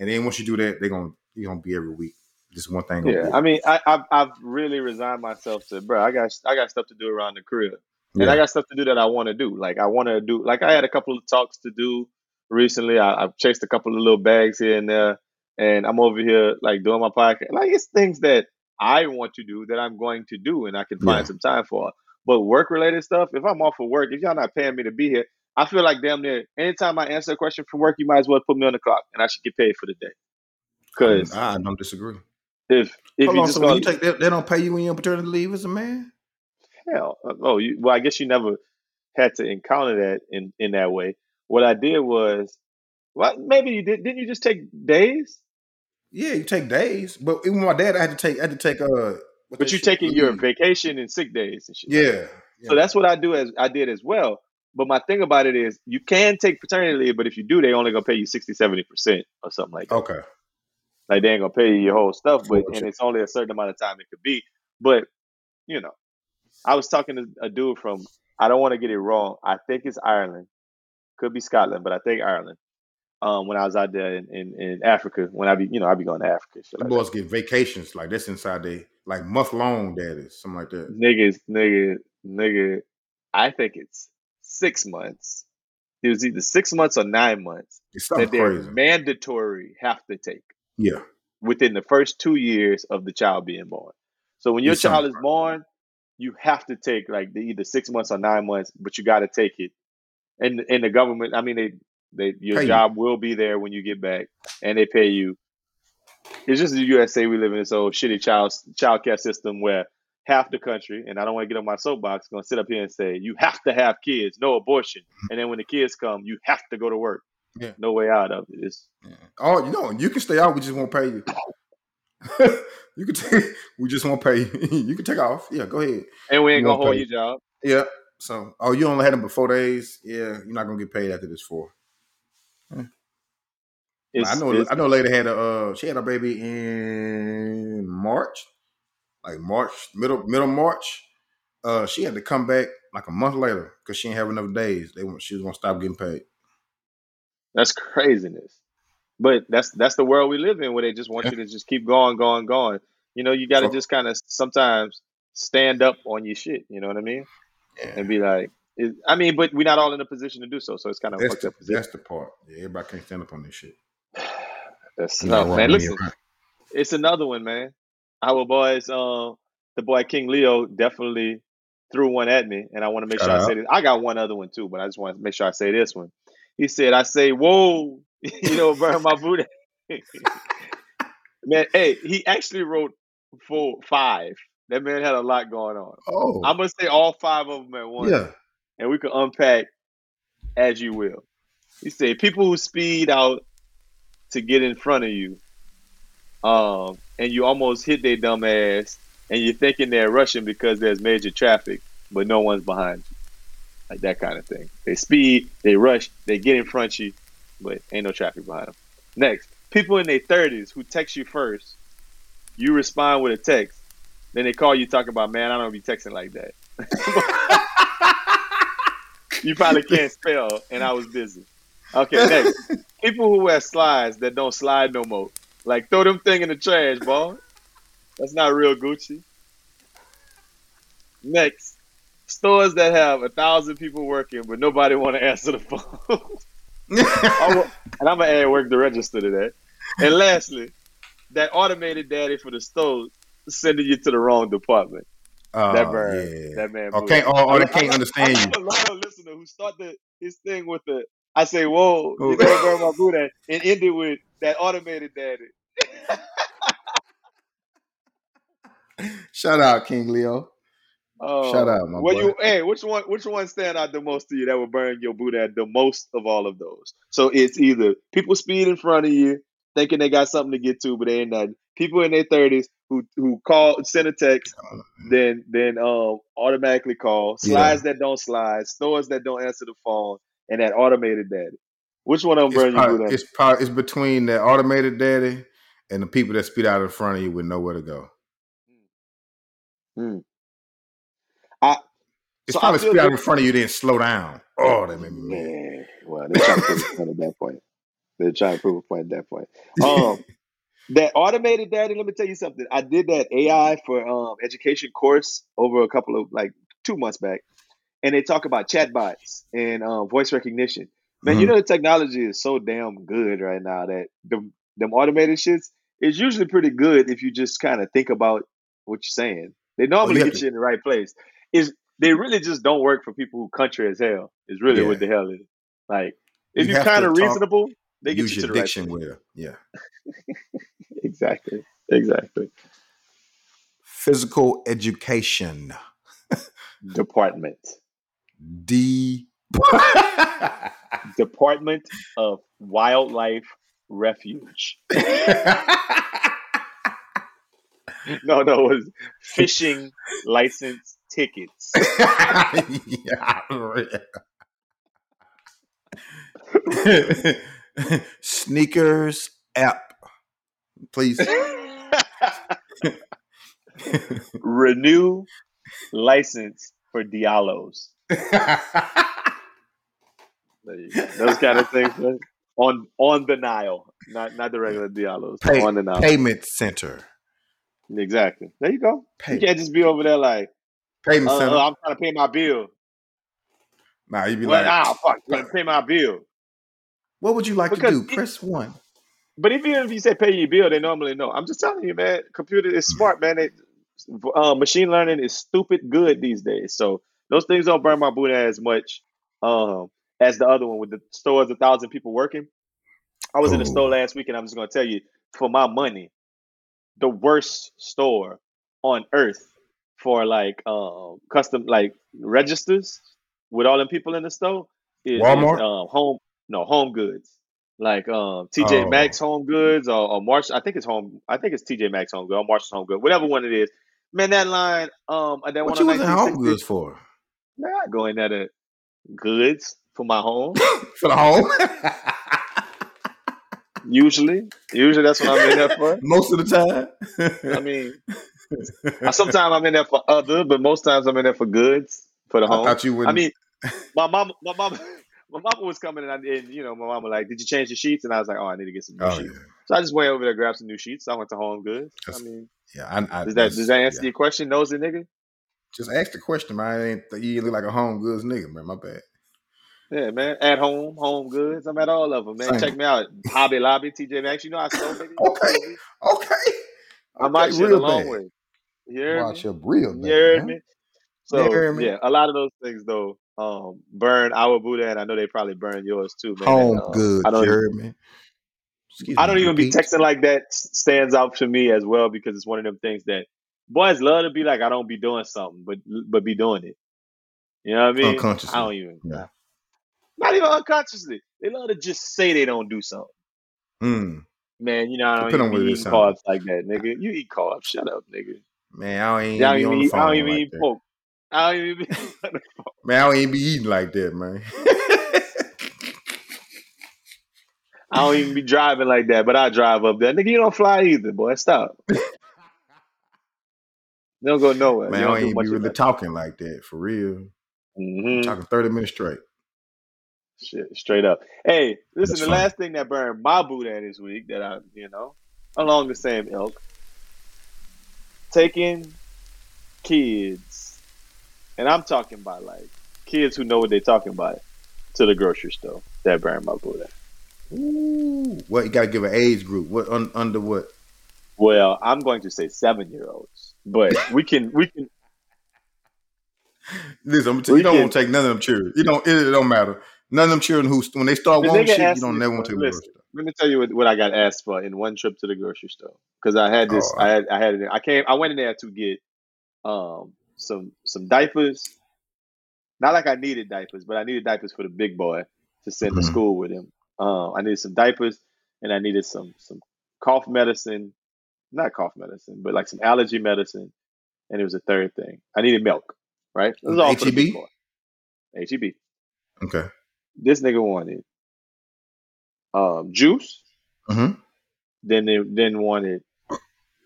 And then once you do that, they're going to be every week. Just one thing. Yeah, I mean, I, I've, I've really resigned myself to, bro, I got I got stuff to do around the crib. And yeah. I got stuff to do that I want to do. Like, I want to do, like, I had a couple of talks to do recently. I, I've chased a couple of little bags here and there. And I'm over here, like, doing my podcast. Like, it's things that I want to do that I'm going to do and I can find yeah. some time for. But work-related stuff, if I'm off of work, if y'all not paying me to be here, I feel like damn near anytime I answer a question from work, you might as well put me on the clock and I should get paid for the day. Because I don't disagree. If if Hold you on, just so gonna, you take that, they don't pay you when you're on paternity leave as a man? Hell, oh, you, well, I guess you never had to encounter that in, in that way. What I did was, well, maybe you did. Didn't you just take days? Yeah, you take days. But even my dad, I had to take. I had to take. Uh, but you're taking your vacation and sick days and shit. Yeah. yeah. So that's what I do. As I did as well. But my thing about it is, you can take paternity leave, but if you do, they only gonna pay you sixty, seventy percent or something like that. Okay. Like they ain't gonna pay you your whole stuff, but and it's only a certain amount of time it could be. But you know, I was talking to a dude from, I don't want to get it wrong, I think it's Ireland, could be Scotland, but I think Ireland. Um, when I was out there in, in, in Africa, when I be, you know, I be going to Africa. Shit like boys that. Get vacations like this inside they like month long, that is something like that. Niggas, nigga, nigga. I think it's six months. It was either six months or nine months that they mandatory have to take. Yeah. Within the first two years of the child being born. So when your it's child is crazy. born, you have to take like the, either six months or nine months, but you got to take it. And and the government, I mean, they, they your pay job you. will be there when you get back, and they pay you. It's just the U S A we live in, this old shitty child child care system where half the country, and I don't want to get on my soapbox, going to sit up here and say, you have to have kids, no abortion. And then when the kids come, you have to go to work. Yeah. No way out of it. It's... Yeah. Oh, you know, you can stay out. We just won't pay you. you can take. We just won't pay you. You can take off. Yeah, go ahead. And we ain't we gonna hold your job. Yeah. So, oh, you only had them for four days. Yeah, you're not gonna get paid after this four. Yeah. It's, I know. It's... I know. A lady had a. Uh, she had a baby in March, like March, middle middle March. Uh, she had to come back like a month later because she didn't have enough days. They she was gonna stop getting paid. That's craziness. But that's that's the world we live in where they just want yeah. you to just keep going, going, going. You know, you got to so, just kind of sometimes stand up on your shit. You know what I mean? Yeah. And be like, it, I mean, but we're not all in a position to do so. So it's kind of a fucked the, up position. That's the part. Yeah, everybody can't stand up on this shit. That's no, man. Listen, right. It's another one, man. Our boys, uh, the boy King Leo definitely threw one at me. And I want to make Shout sure out. I say this. I got one other one too, but I just want to make sure I say this one. He said, I say, whoa, you know, burn my booty. Man, hey, he actually wrote four, five. That man had a lot going on. Oh. I'm going to say all five of them at once. Yeah. And we can unpack as you will. He said, people who speed out to get in front of you, um, and you almost hit their dumb ass, and you're thinking they're rushing because there's major traffic, but no one's behind you. Like that kind of thing. They speed, they rush, they get in front of you, but ain't no traffic behind them. Next, people in their thirties who text you first, you respond with a text, then they call you talking about, man, I don't be texting like that. You probably can't spell, and I was busy. Okay, next, people who wear slides that don't slide no more. Like, throw them thing in the trash, boy. That's not real Gucci. Next. Stores that have a thousand people working, but nobody want to answer the phone. And I'm gonna add work to register to that. And lastly, that automated daddy for the store sending you to the wrong department. Uh, that bird, yeah. that man. Okay, or, or they can't understand you. A lot of listeners who started his thing with the "I say, whoa, Ooh. you better burn my boot," at, and ended with that automated daddy. Shout out, King Leo. Oh, shout out, my boy. You, hey, which one? Which one stand out the most to you? That would burn your boot at the most of all of those. So it's either people speed in front of you, thinking they got something to get to, but they ain't nothing. People in their thirties who who call, send a text, then then um automatically call. Slides yeah. that don't slide, stores that don't answer the phone, and that automated daddy. Which one of them burn your boot at? It's probably, it's between that automated daddy and the people that speed out in front of you with nowhere to go. Hmm. I, it's so probably spit out in front of you, then slow down. Oh, that made me mad. Man. Well, they're trying to prove a point at that point. They're trying to prove a point at that point. Um, that automated daddy, let me tell you something. I did that A I for um, education course over a couple of, like, two months back. And they talk about chatbots and um, voice recognition. Man, mm-hmm. you know, the technology is so damn good right now that the, them automated shits is usually pretty good if you just kind of think about what you're saying. They normally oh, yeah. get you in the right place. Is They really just don't work for people who country as hell is really yeah. what the hell it is. Like, if you you're kind of reasonable, they get you to the right place. Use your diction where, yeah. Exactly, exactly. Physical education. Department. D. De- Department of Wildlife Refuge. No, no, it was fishing license tickets. Yeah, sneakers app, please. Renew license for Diallos. Those kind of things, right? on on the Nile, not not the regular Diallos. Pay, on the Nile payment center. Exactly. There you go. Payment. You can't just be over there like payment uh, center. I'm trying to pay my bill. Nah, you be well, like, ah, fuck, I'm gonna pay my bill. What would you like because to do? It, Press one. But even if you say pay your bill, they normally know. I'm just telling you, man. Computer is smart, man. It, uh, machine learning is stupid good these days. So those things don't burn my boot as much um, as the other one with the stores, a thousand people working. I was Ooh. in the store last week, and I'm just gonna tell you, for my money, the worst store on earth for like um, custom like registers with all them people in the store is Walmart, um, home. No, Home Goods, like um, T J oh. Maxx Home Goods or, or Marsh. I think it's Home. I think it's T J Maxx Home Goods or Marsh's Home Goods, whatever one it is. Man, that line. Um, that what one you was in Home Goods for? Man, I go in there to goods for my home. For the home. Usually, usually that's what I'm in there for. Most of the time. I mean, sometimes I'm in there for other, but most times I'm in there for goods for the home. I thought you wouldn't. I mean, my mom, my mom. My mama was coming, and, I, and you know, my mama like, did you change the sheets? And I was like, oh, I need to get some new oh, sheets. Yeah. So I just went over there, grabbed some new sheets. So I went to Home Goods. That's, I mean, yeah, I, I, does that does that answer yeah. your question? Knows the nigga? Just ask the question, man. I ain't, you look like a Home Goods nigga, man. My bad. Yeah, man. At home, Home Goods. I'm at all of them, man. Same. Check me out. Hobby Lobby, T J Maxx. You know I sold baby. Okay, okay. I'm okay, out here a long way. You hear Watch me? Your real bad, you hear man. Me? So you hear me? Yeah, a lot of those things though. Um, burn our Buddha, and I know they probably burn yours too, man. Oh, and, uh, good. I don't, sure, man. I don't me, even be texting like that. Stands out to me as well because it's one of them things that boys love to be like, I don't be doing something, but but be doing it. You know what I mean? Unconsciously. I don't even. Yeah. Not even unconsciously. They love to just say they don't do something. Mm. Man, you know, I don't even eat carbs like that, nigga. You eat carbs. Shut up, nigga. Man, I don't even, I don't even eat, I don't even like eat pork. I don't even be man, I don't even be eating like that, man. I don't even be driving like that, but I drive up there. Nigga, you don't fly either, boy. Stop. You don't go nowhere. Man, I don't, don't even do be really talking like that, for real. Mm-hmm. Talking thirty minutes straight. Shit, straight up. Hey, listen, That's the funny. last thing that burned my boudin this week that I, you know, along the same ilk, taking kids. And I'm talking about like kids who know what they're talking about to the grocery store that burn my Buddha. Ooh, well, you gotta give an age group. What un, under what? Well, I'm going to say seven year olds, but we can we can. Listen, I'm t- you don't want to take none of them children. You don't. It, it don't matter. None of them children who when they start wanting shit, you don't never want to take them to the grocery store. Let me tell you what, what I got asked for in one trip to the grocery store because I had this. Oh, I had I had it. I came. I went in there to get. Um, Some some diapers, not like I needed diapers, but I needed diapers for the big boy to send mm-hmm. to school with him. Um, I needed some diapers, and I needed some some cough medicine, not cough medicine, but like some allergy medicine, and it was a third thing. I needed milk, right? This is all H E B? For the big boy. H E B. Okay. This nigga wanted um, juice. Mm-hmm. Then they then wanted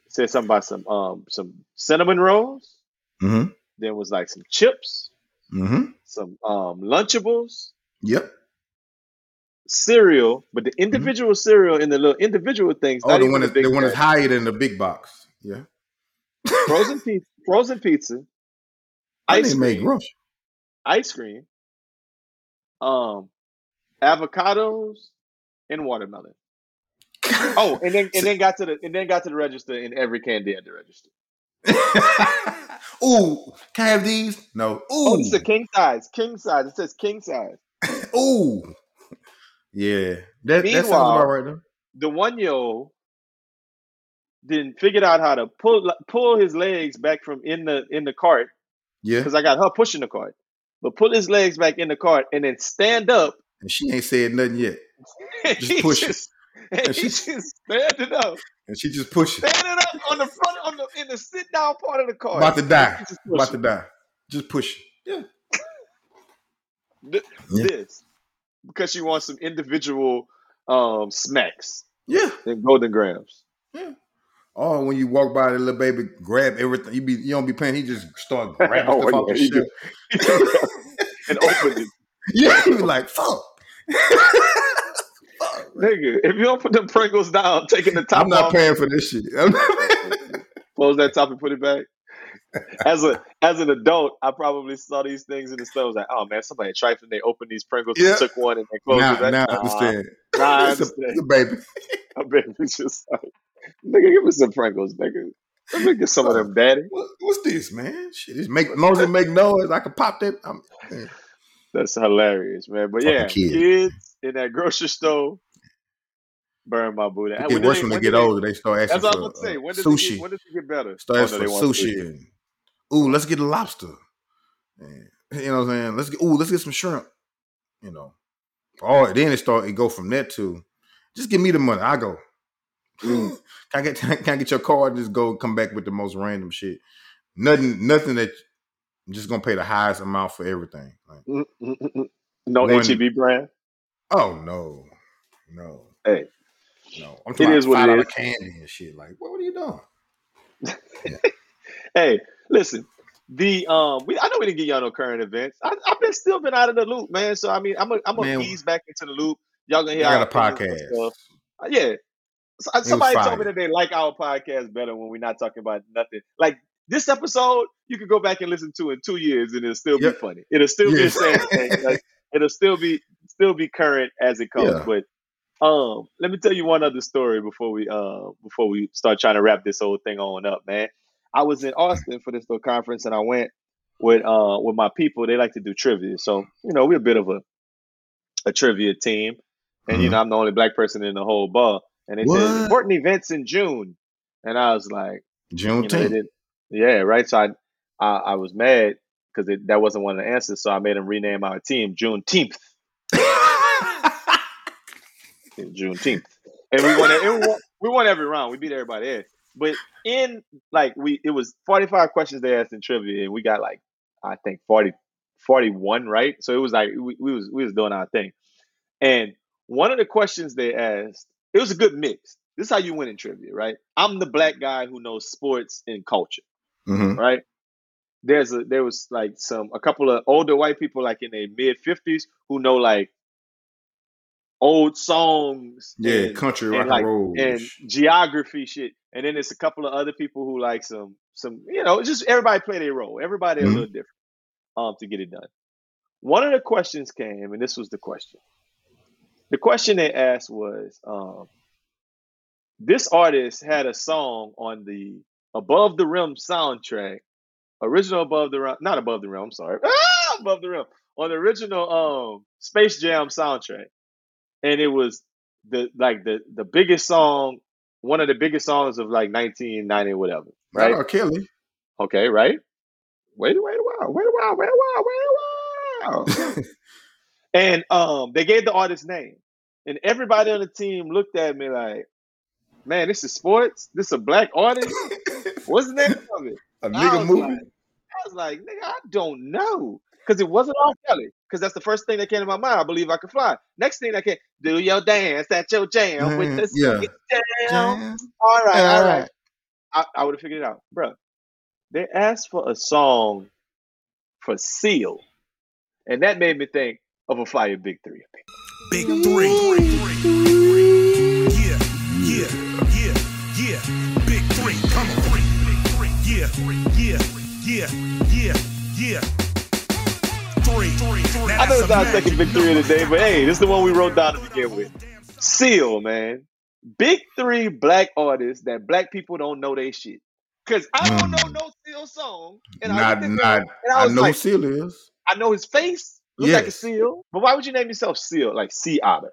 said something about some um some cinnamon rolls. Mm-hmm. There was like some chips, mm-hmm. some um, Lunchables. Yep. Cereal, but the individual mm-hmm. cereal and the little individual things. Oh, the one is, the one is higher than the big box. Yeah. Frozen pizza. Frozen pizza. I didn't make room. Ice cream. Um, avocados and watermelon. Oh, and then and then got to the and then got to the register and every candy at the register. Ooh, can I have these? No. Ooh, oh, it's a king size. King size. It says king size. Ooh, yeah. That, that sounds about right though. The one year old then figured out how to pull pull his legs back from in the in the cart. Yeah, because I got her pushing the cart, but pull his legs back in the cart and then stand up. And she ain't said nothing yet. Just push it. And, and she just standing up, and she just pushing, standing up on the front, on the in the sit down part of the car. About to die, about to die. Just pushing, yeah. Th- yeah. This because she wants some individual um, snacks, yeah, and golden grams, yeah. Oh, when you walk by the little baby, grab everything. You be you don't be playing. He just start grabbing oh, stuff off the shelf and open it. Yeah, he be like fuck. Nigga, if you don't put them Pringles down, I'm taking the top off. I'm not off, paying for this shit. Close that top and put it back. As a as an adult, I probably saw these things in the store. I was like, oh man, somebody trifling. They opened these Pringles yeah. and took one and they closed nah, it back. Now nah, I understand. Nah, I understand. It's a, it's a baby. A baby's just like, nigga, give me some Pringles, nigga. Let me get some of them, daddy. What, what's this, man? Shit, it's make, as long as it make noise, I can pop that. I'm, That's hilarious, man. But yeah, kid. kids in that grocery store. Burn my booty. It get worse when they, when they get older. They start asking that's for uh, say. When sushi. Get, when does it get better? Start asking oh, no, for sushi. And, ooh, let's get a lobster. And, you know what I'm saying? Let's get. Ooh, let's get some shrimp. You know. Oh, then it start. It go from that to, just give me the money. I go. Mm. Can I get? Can I get your card? Just go. Come back with the most random shit. Nothing. Nothing that. I'm just gonna pay the highest amount for everything. Like, no H E B brand. Oh no, no. Hey. No, I'm talking about five dollar candy and shit. Like, what, what are you doing? Yeah. Hey, listen. The um, we I know we didn't get y'all no current events. I, I've been still been out of the loop, man. So I mean, I'm a, I'm gonna ease back into the loop. Y'all gonna hear our podcast. Stuff. Uh, yeah, so, somebody told me that they like our podcast better when we're not talking about nothing. Like this episode, you could go back and listen to in two years, and it'll still yep. be funny. It'll still yes. be the same thing. Like, it'll still be still be current as it comes, yeah. but. Um, let me tell you one other story before we uh before we start trying to wrap this whole thing on up, man. I was in Austin for this little conference, and I went with uh with my people. They like to do trivia, so you know we're a bit of a a trivia team. And mm-hmm. you know I'm the only black person in the whole bar. And they what? said important events in June, and I was like Juneteenth, you know, yeah, right. So I I, I was mad because that wasn't one of the answers, so I made them rename our team Juneteenth. Juneteenth, and we won, we won. We won every round. We beat everybody else. But in like we, it was forty-five questions they asked in trivia, and we got like I think forty, forty-one right. So it was like we, we was we was doing our thing. And one of the questions they asked, it was a good mix. This is how you win in trivia, right? I'm the black guy who knows sports and culture, mm-hmm. right? There's a there was like some a couple of older white people like in their mid fifties who know like. Old songs, yeah, and, country and rock like, and roll, and geography shit, and then it's a couple of other people who like some, some, you know, just everybody play their role. Everybody mm-hmm. a little different, um, to get it done. One of the questions came, and this was the question. The question they asked was, um, this artist had a song on the Above the Rim soundtrack, original Above the Rim, not Above the Rim, I'm sorry, ah, Above the Rim, on the original um, Space Jam soundtrack. And it was the like the, the biggest song, one of the biggest songs of like nineteen ninety or whatever, right? Oh, Kelly. Okay, right? Wait a wait a while, wait a while, wait a while, wait a while. And um, they gave the artist's name. And everybody on the team looked at me like, man, this is sports? This is a black artist? What's the name of it? A nigga movie? Like, I was like, nigga, I don't know. Because it wasn't R. Kelly. Because that's the first thing that came to my mind. I believe I could fly. Next thing I can do your dance at your jam mm, with this yeah. jam. All right, yeah. all right. I, I would have figured it out, bro. They asked for a song for Seal. And that made me think of a fire Big Three. Big Three. Yeah, yeah, yeah, yeah. Big Three. Come on. Three, Big Three. Yeah, yeah, yeah, yeah, yeah. Three, three, three. I know it's our second Big Three of the day, but hey, this is the one we wrote down to begin with. Seal, man. Big Three black artists that black people don't know they shit. Because I don't mm. know no Seal song. And not, I, not, and I, was I know like, Seal is. I know his face looks yes. like a seal. But why would you name yourself Seal? Like sea otter.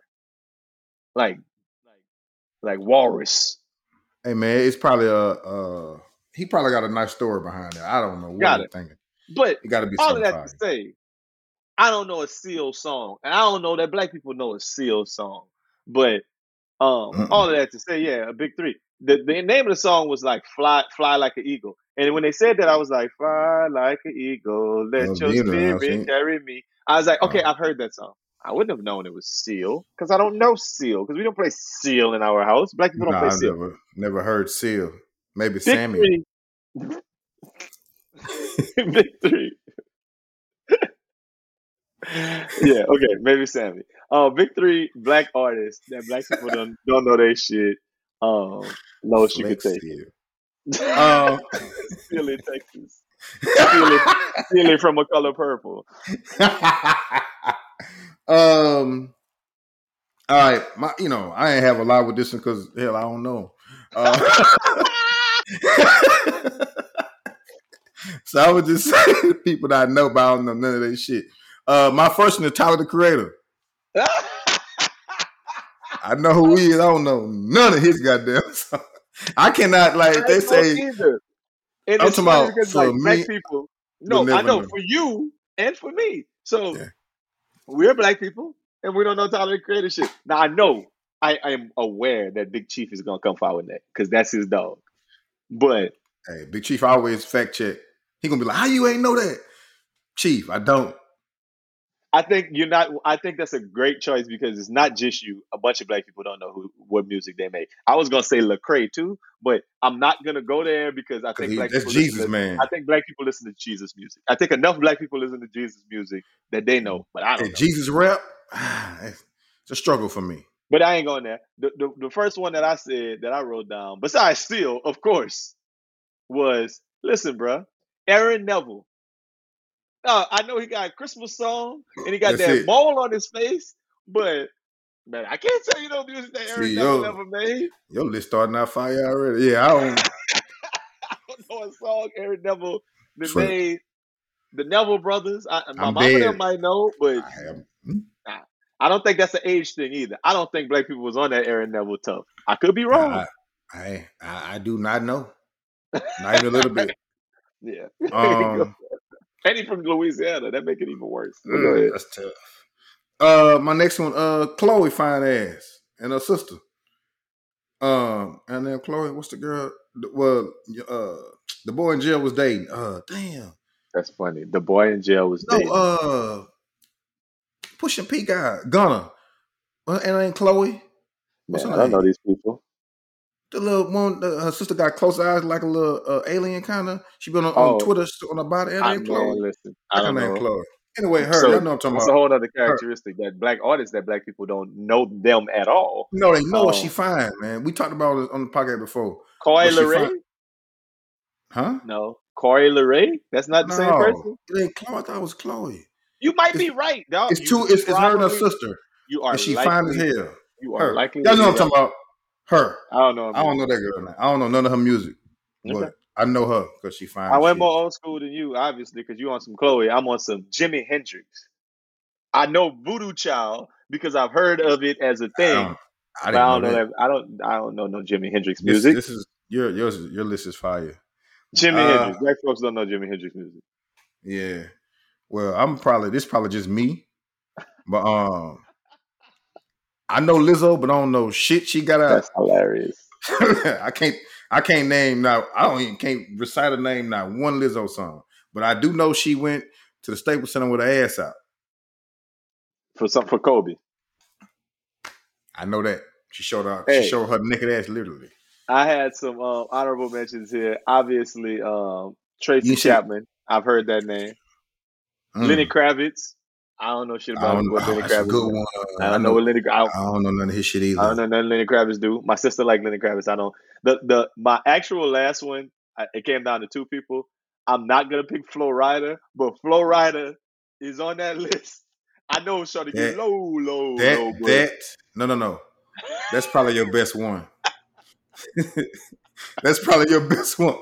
Like, like, like walrus. Hey, man, it's probably a, a, he probably got a nice story behind it. I don't know what got I'm it. thinking. But it gotta be all of that to say, I don't know a Seal song. And I don't know that black people know a Seal song. But um, mm-mm. all of that to say, yeah, a Big Three. The, the name of the song was like "Fly, Fly Like an Eagle," and when they said that, I was like, "Fly like an eagle, let your spirit carry me." I was like, "Okay, I've heard that song." I wouldn't have known it was Seal because I don't know Seal because we don't play Seal in our house. Black people don't nah, play Seal. Never, never heard Seal. Maybe Big Samuel. Three. Big Three. Yeah. Okay. Maybe Sammy. Uh, Big Three black artists that black people don't don't know their shit. Um, Lois, you could take it. Um, Steal it, Texas. Steal it, steal it from A Color Purple. um, all right, my, you know, I ain't have a lot with this one because hell, I don't know. Uh, so I would just say to people that I know, but I don't know none of that shit. Uh, my first one is Tyler the Creator. I know who he is. I don't know none of his goddamn songs. I cannot, like, they say. I'm talking about for like, black people. No, I know, know for you and for me. So yeah. We're black people and we don't know Tyler the Creator shit. Now, I know I, I am aware that Big Chief is going to come forward with that because that's his dog. But. Hey, Big Chief always fact check. He going to be like, how you ain't know that? Chief, I don't. I think you're not. I think that's a great choice because it's not just you. A bunch of black people don't know who what music they make. I was gonna say Lecrae too, but I'm not gonna go there because I think he, black that's people Jesus to, man. I think black people listen to Jesus music. I think enough black people listen to Jesus music that they know, but I don't. Hey, know. Jesus rap, it's a struggle for me. But I ain't going there. The, the the first one that I said that I wrote down, besides Seal, of course, was listen, bruh, Aaron Neville. Uh, I know he got a Christmas song and he got that's that it. Mole on his face, but man, I can't tell you no music that Aaron Neville ever made. Your list starting out fire already. Yeah, I don't. I don't know a song Aaron Neville that True. made. The Neville brothers, I, my I'm mama dead. might know, but I, I don't think that's an age thing either. I don't think black people was on that Aaron Neville tough. I could be wrong. I I, I, I do not know, not even a little bit. Yeah. Um, and he's from Louisiana. That make it even worse. Mm, that's tough. Uh, my next one, uh, Chloe fine ass and her sister. Um, and then Chloe, what's the girl? Well, uh, the boy in jail was dating. Uh, damn. That's funny. The boy in jail was no, dating. Uh, Pushing P guy, Gunner. Uh, and ain't Chloe. What's yeah, her I don't name? know these people. The little one, the, her sister got close eyes like a little uh, alien kind of. She been on, oh, on Twitter on her body. Her name Chloe. Listen, I don't know. Chloe. Anyway, her. So, I know I'm talking that's about. That's a whole other characteristic her. that black artists that black people don't know them at all. No, they know um, she fine, man. We talked about it on the podcast before. Corey LeRae? Huh? No, Corey LeRae. That's not the no, same person. It ain't Chloe. I thought it was Chloe. You might it's, be right, dog. It's you two. It's, it's her and her sister. You are. And she likely, fine as hell. You are her. likely. That's what I'm talking about. Her. I don't know. I don't know that girl. Now. I don't know none of her music. Okay. But I know her because she finds I went shit. more old school than you, obviously, because you on some Chloe. I'm on some Jimi Hendrix. I know Voodoo Child because I've heard of it as a thing. I don't, I didn't I don't know, know that. I don't I don't know no Jimi Hendrix music. This, this is your yours your list is fire. Jimi uh, Hendrix. Black folks don't know Jimi Hendrix music. Yeah. Well, I'm probably this is probably just me. But um I know Lizzo, but I don't know shit she got out. That's hilarious. I can't I can't name now. I don't even can't recite a name now. One Lizzo song. But I do know she went to the Staples Center with her ass out. For some for Kobe. I know that. She showed her hey, she showed her naked ass literally. I had some um, honorable mentions here. Obviously, um, Tracy Chapman. I've heard that name. Mm. Lenny Kravitz. I don't know shit about him, what Lenny Kravitz. That's a good one. I don't, I don't know what Lenny. I don't, I don't know none of his shit either. I don't know nothing Lenny Kravitz do. My sister liked Lenny Kravitz. I don't. The the my actual last one. It came down to two people. I'm not gonna pick Flo Rida, but Flo Rida is on that list. I know it's starting to get low, low, that, low. Bro. That no, no, no. That's probably your best one. That's probably your best one.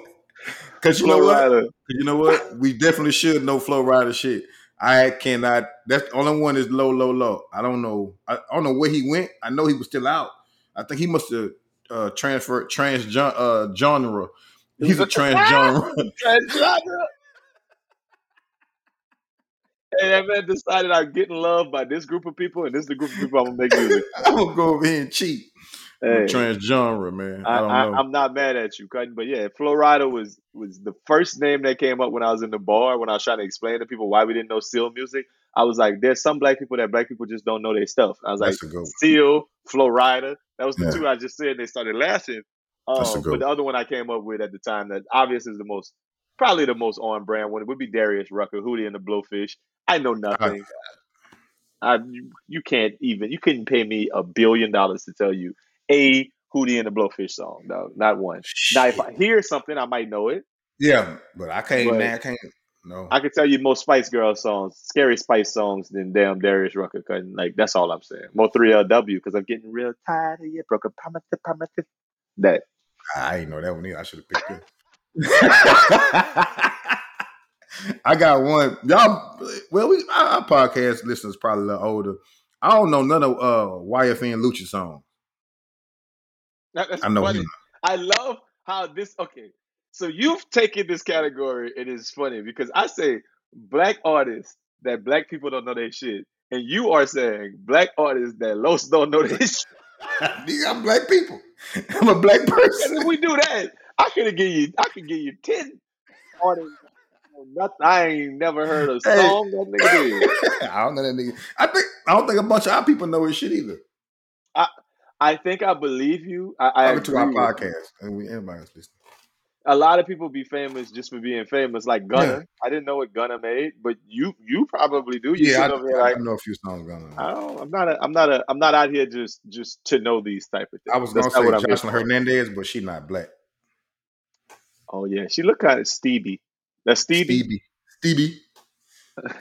Cause you Flo know what? Rida. You know what? We definitely should know Flo Rida shit. I cannot. That's the only one is low, low, low. I don't know. I, I don't know where he went. I know he was still out. I think he must have uh, transferred trans uh, genre. He's a transgenre. Transgenre. Hey, that man decided I'm getting loved by this group of people, and this is the group of people I'm gonna make music. I'm gonna go over here and cheat. Hey, transgenre, man. I, I don't I, know. I'm not mad at you, Cutting, but yeah, Flo Rida was was the first name that came up when I was in the bar when I was trying to explain to people why we didn't know Seal music. I was like, there's some black people that black people just don't know their stuff. I was That's like, Seal, Flo Rida. That was the yeah. two I just said. They started laughing. Um, but the other one I came up with at the time that obviously is the most, probably the most on brand one, it would be Darius Rucker, Hootie and the Blowfish. I know nothing. I, I you, you can't even, you couldn't pay me a billion dollars to tell you a Hootie and the Blowfish song, no, not one. Shit. Now, if I hear something, I might know it. Yeah, but I can't, but man, I can't, no. I can tell you more Spice Girl songs, Scary Spice songs than damn Darius Rucker. Like, that's all I'm saying. More three L W, because I'm getting real tired of you, broken promise, promise, that. I ain't know that one either. I should have picked it. I got one. Y'all, well, we, our podcast listeners probably a little older. I don't know none of uh, Y F N Lucha songs. That's I know funny. Him. I love how this, okay. So you've taken this category, and it's funny because I say black artists that black people don't know their shit, and you are saying black artists that Los don't know their shit. I'm black people. I'm a black person. If we do that, I could give you. I could give you ten. I ain't never heard a song hey. That nigga did. I don't know that nigga. I think I don't think a bunch of our people know his shit either. I I think I believe you. I, I agree to our podcast, and we everybody's listening. A lot of people be famous just for being famous, like Gunna. Yeah. I didn't know what Gunna made, but you you probably do. You yeah, I, over I, like, I know a few songs Gunna. I don't. I'm not. A, I'm not. A, I'm not out here just just to know these type of things. I was That's gonna say Jocelyn Hernandez, but she's not black. Oh yeah, she look kind of Stevie. That's Stevie. Stevie. Stevie. uh,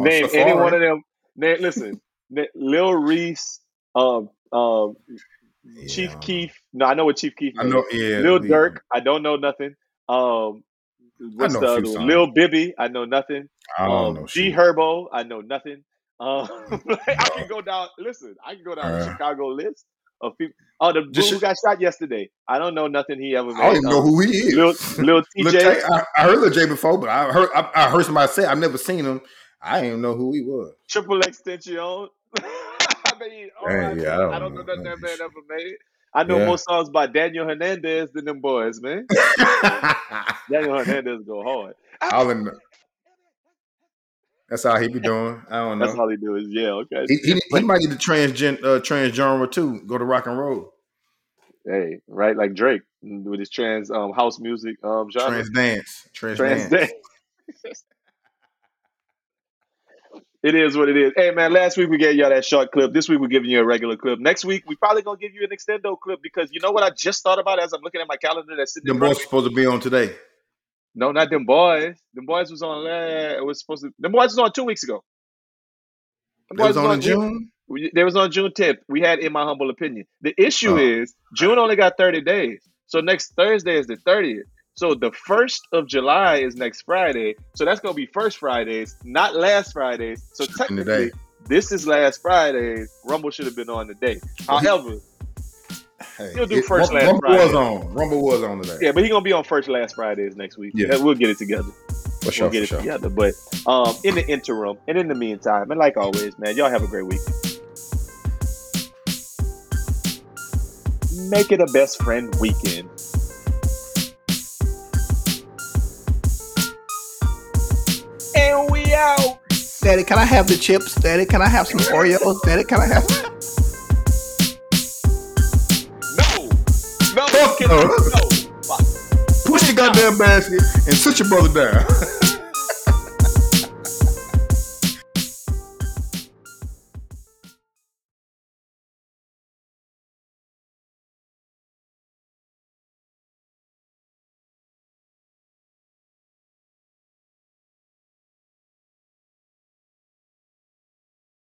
name Safari. Any one of them. Name, listen, Lil Reese. Um. Um. Yeah. Chief Keef, no, I know what Chief Keef. I know, yeah, Lil yeah. Durk, I don't know nothing. Um, what's the Lil Bibby? I know nothing. I don't um, know G Herbo, I know nothing. Um, like, I can go down. Listen, I can go down uh, the Chicago list of people. Oh, the dude who got shot yesterday. I don't know nothing he ever made. I don't even um, know who he is. Lil, Lil T J, I, I heard Lil J before, but I heard I, I heard somebody say I've never seen him. I didn't even know who he was. Triple Extension. I mean, oh man, yeah, I don't, I don't know, know nothing that man ever made. I know yeah. more songs by Daniel Hernandez than them boys, man. Daniel Hernandez go hard. All in the, that's how he be doing. I don't know. That's all he do is yeah. Okay. He, he, he might need to transgen uh, transgenre too. Go to rock and roll. Hey, right like Drake with his trans um, house music um, genre. Trans dance. Trans, trans dance. dance. It is what it is. Hey, man, last week we gave y'all that short clip. This week we're giving you a regular clip. Next week, we probably going to give you an extendo clip because you know what I just thought about as I'm looking at my calendar? That's sitting them boys supposed to be on today. No, not them boys. Them boys was on uh, it was supposed to. Them boys was on two weeks ago. Them boys was, was on, on June? June. They was on June tenth. We had In My Humble Opinion. The issue oh. is June only got thirty days. So next Thursday is the thirtieth. So the first of July is next Friday. So that's gonna be first Fridays, not last Fridays. So technically, this is last Fridays. Rumble should have been on today. However, hey, he'll do it, first Rumble, last Rumble Fridays. Rumble was on. Rumble was on today. Yeah, but he's gonna be on first last Fridays next week. Yeah, we'll get it together. For sure, we'll get for it sure. together. But um, in the interim and in the meantime, and like always, man, y'all have a great week. Make it a best friend weekend. Out. Daddy, can I have the chips? Daddy, can I have some Oreos? Daddy, can I have No! No! no. no. Push the goddamn basket and sit your brother down.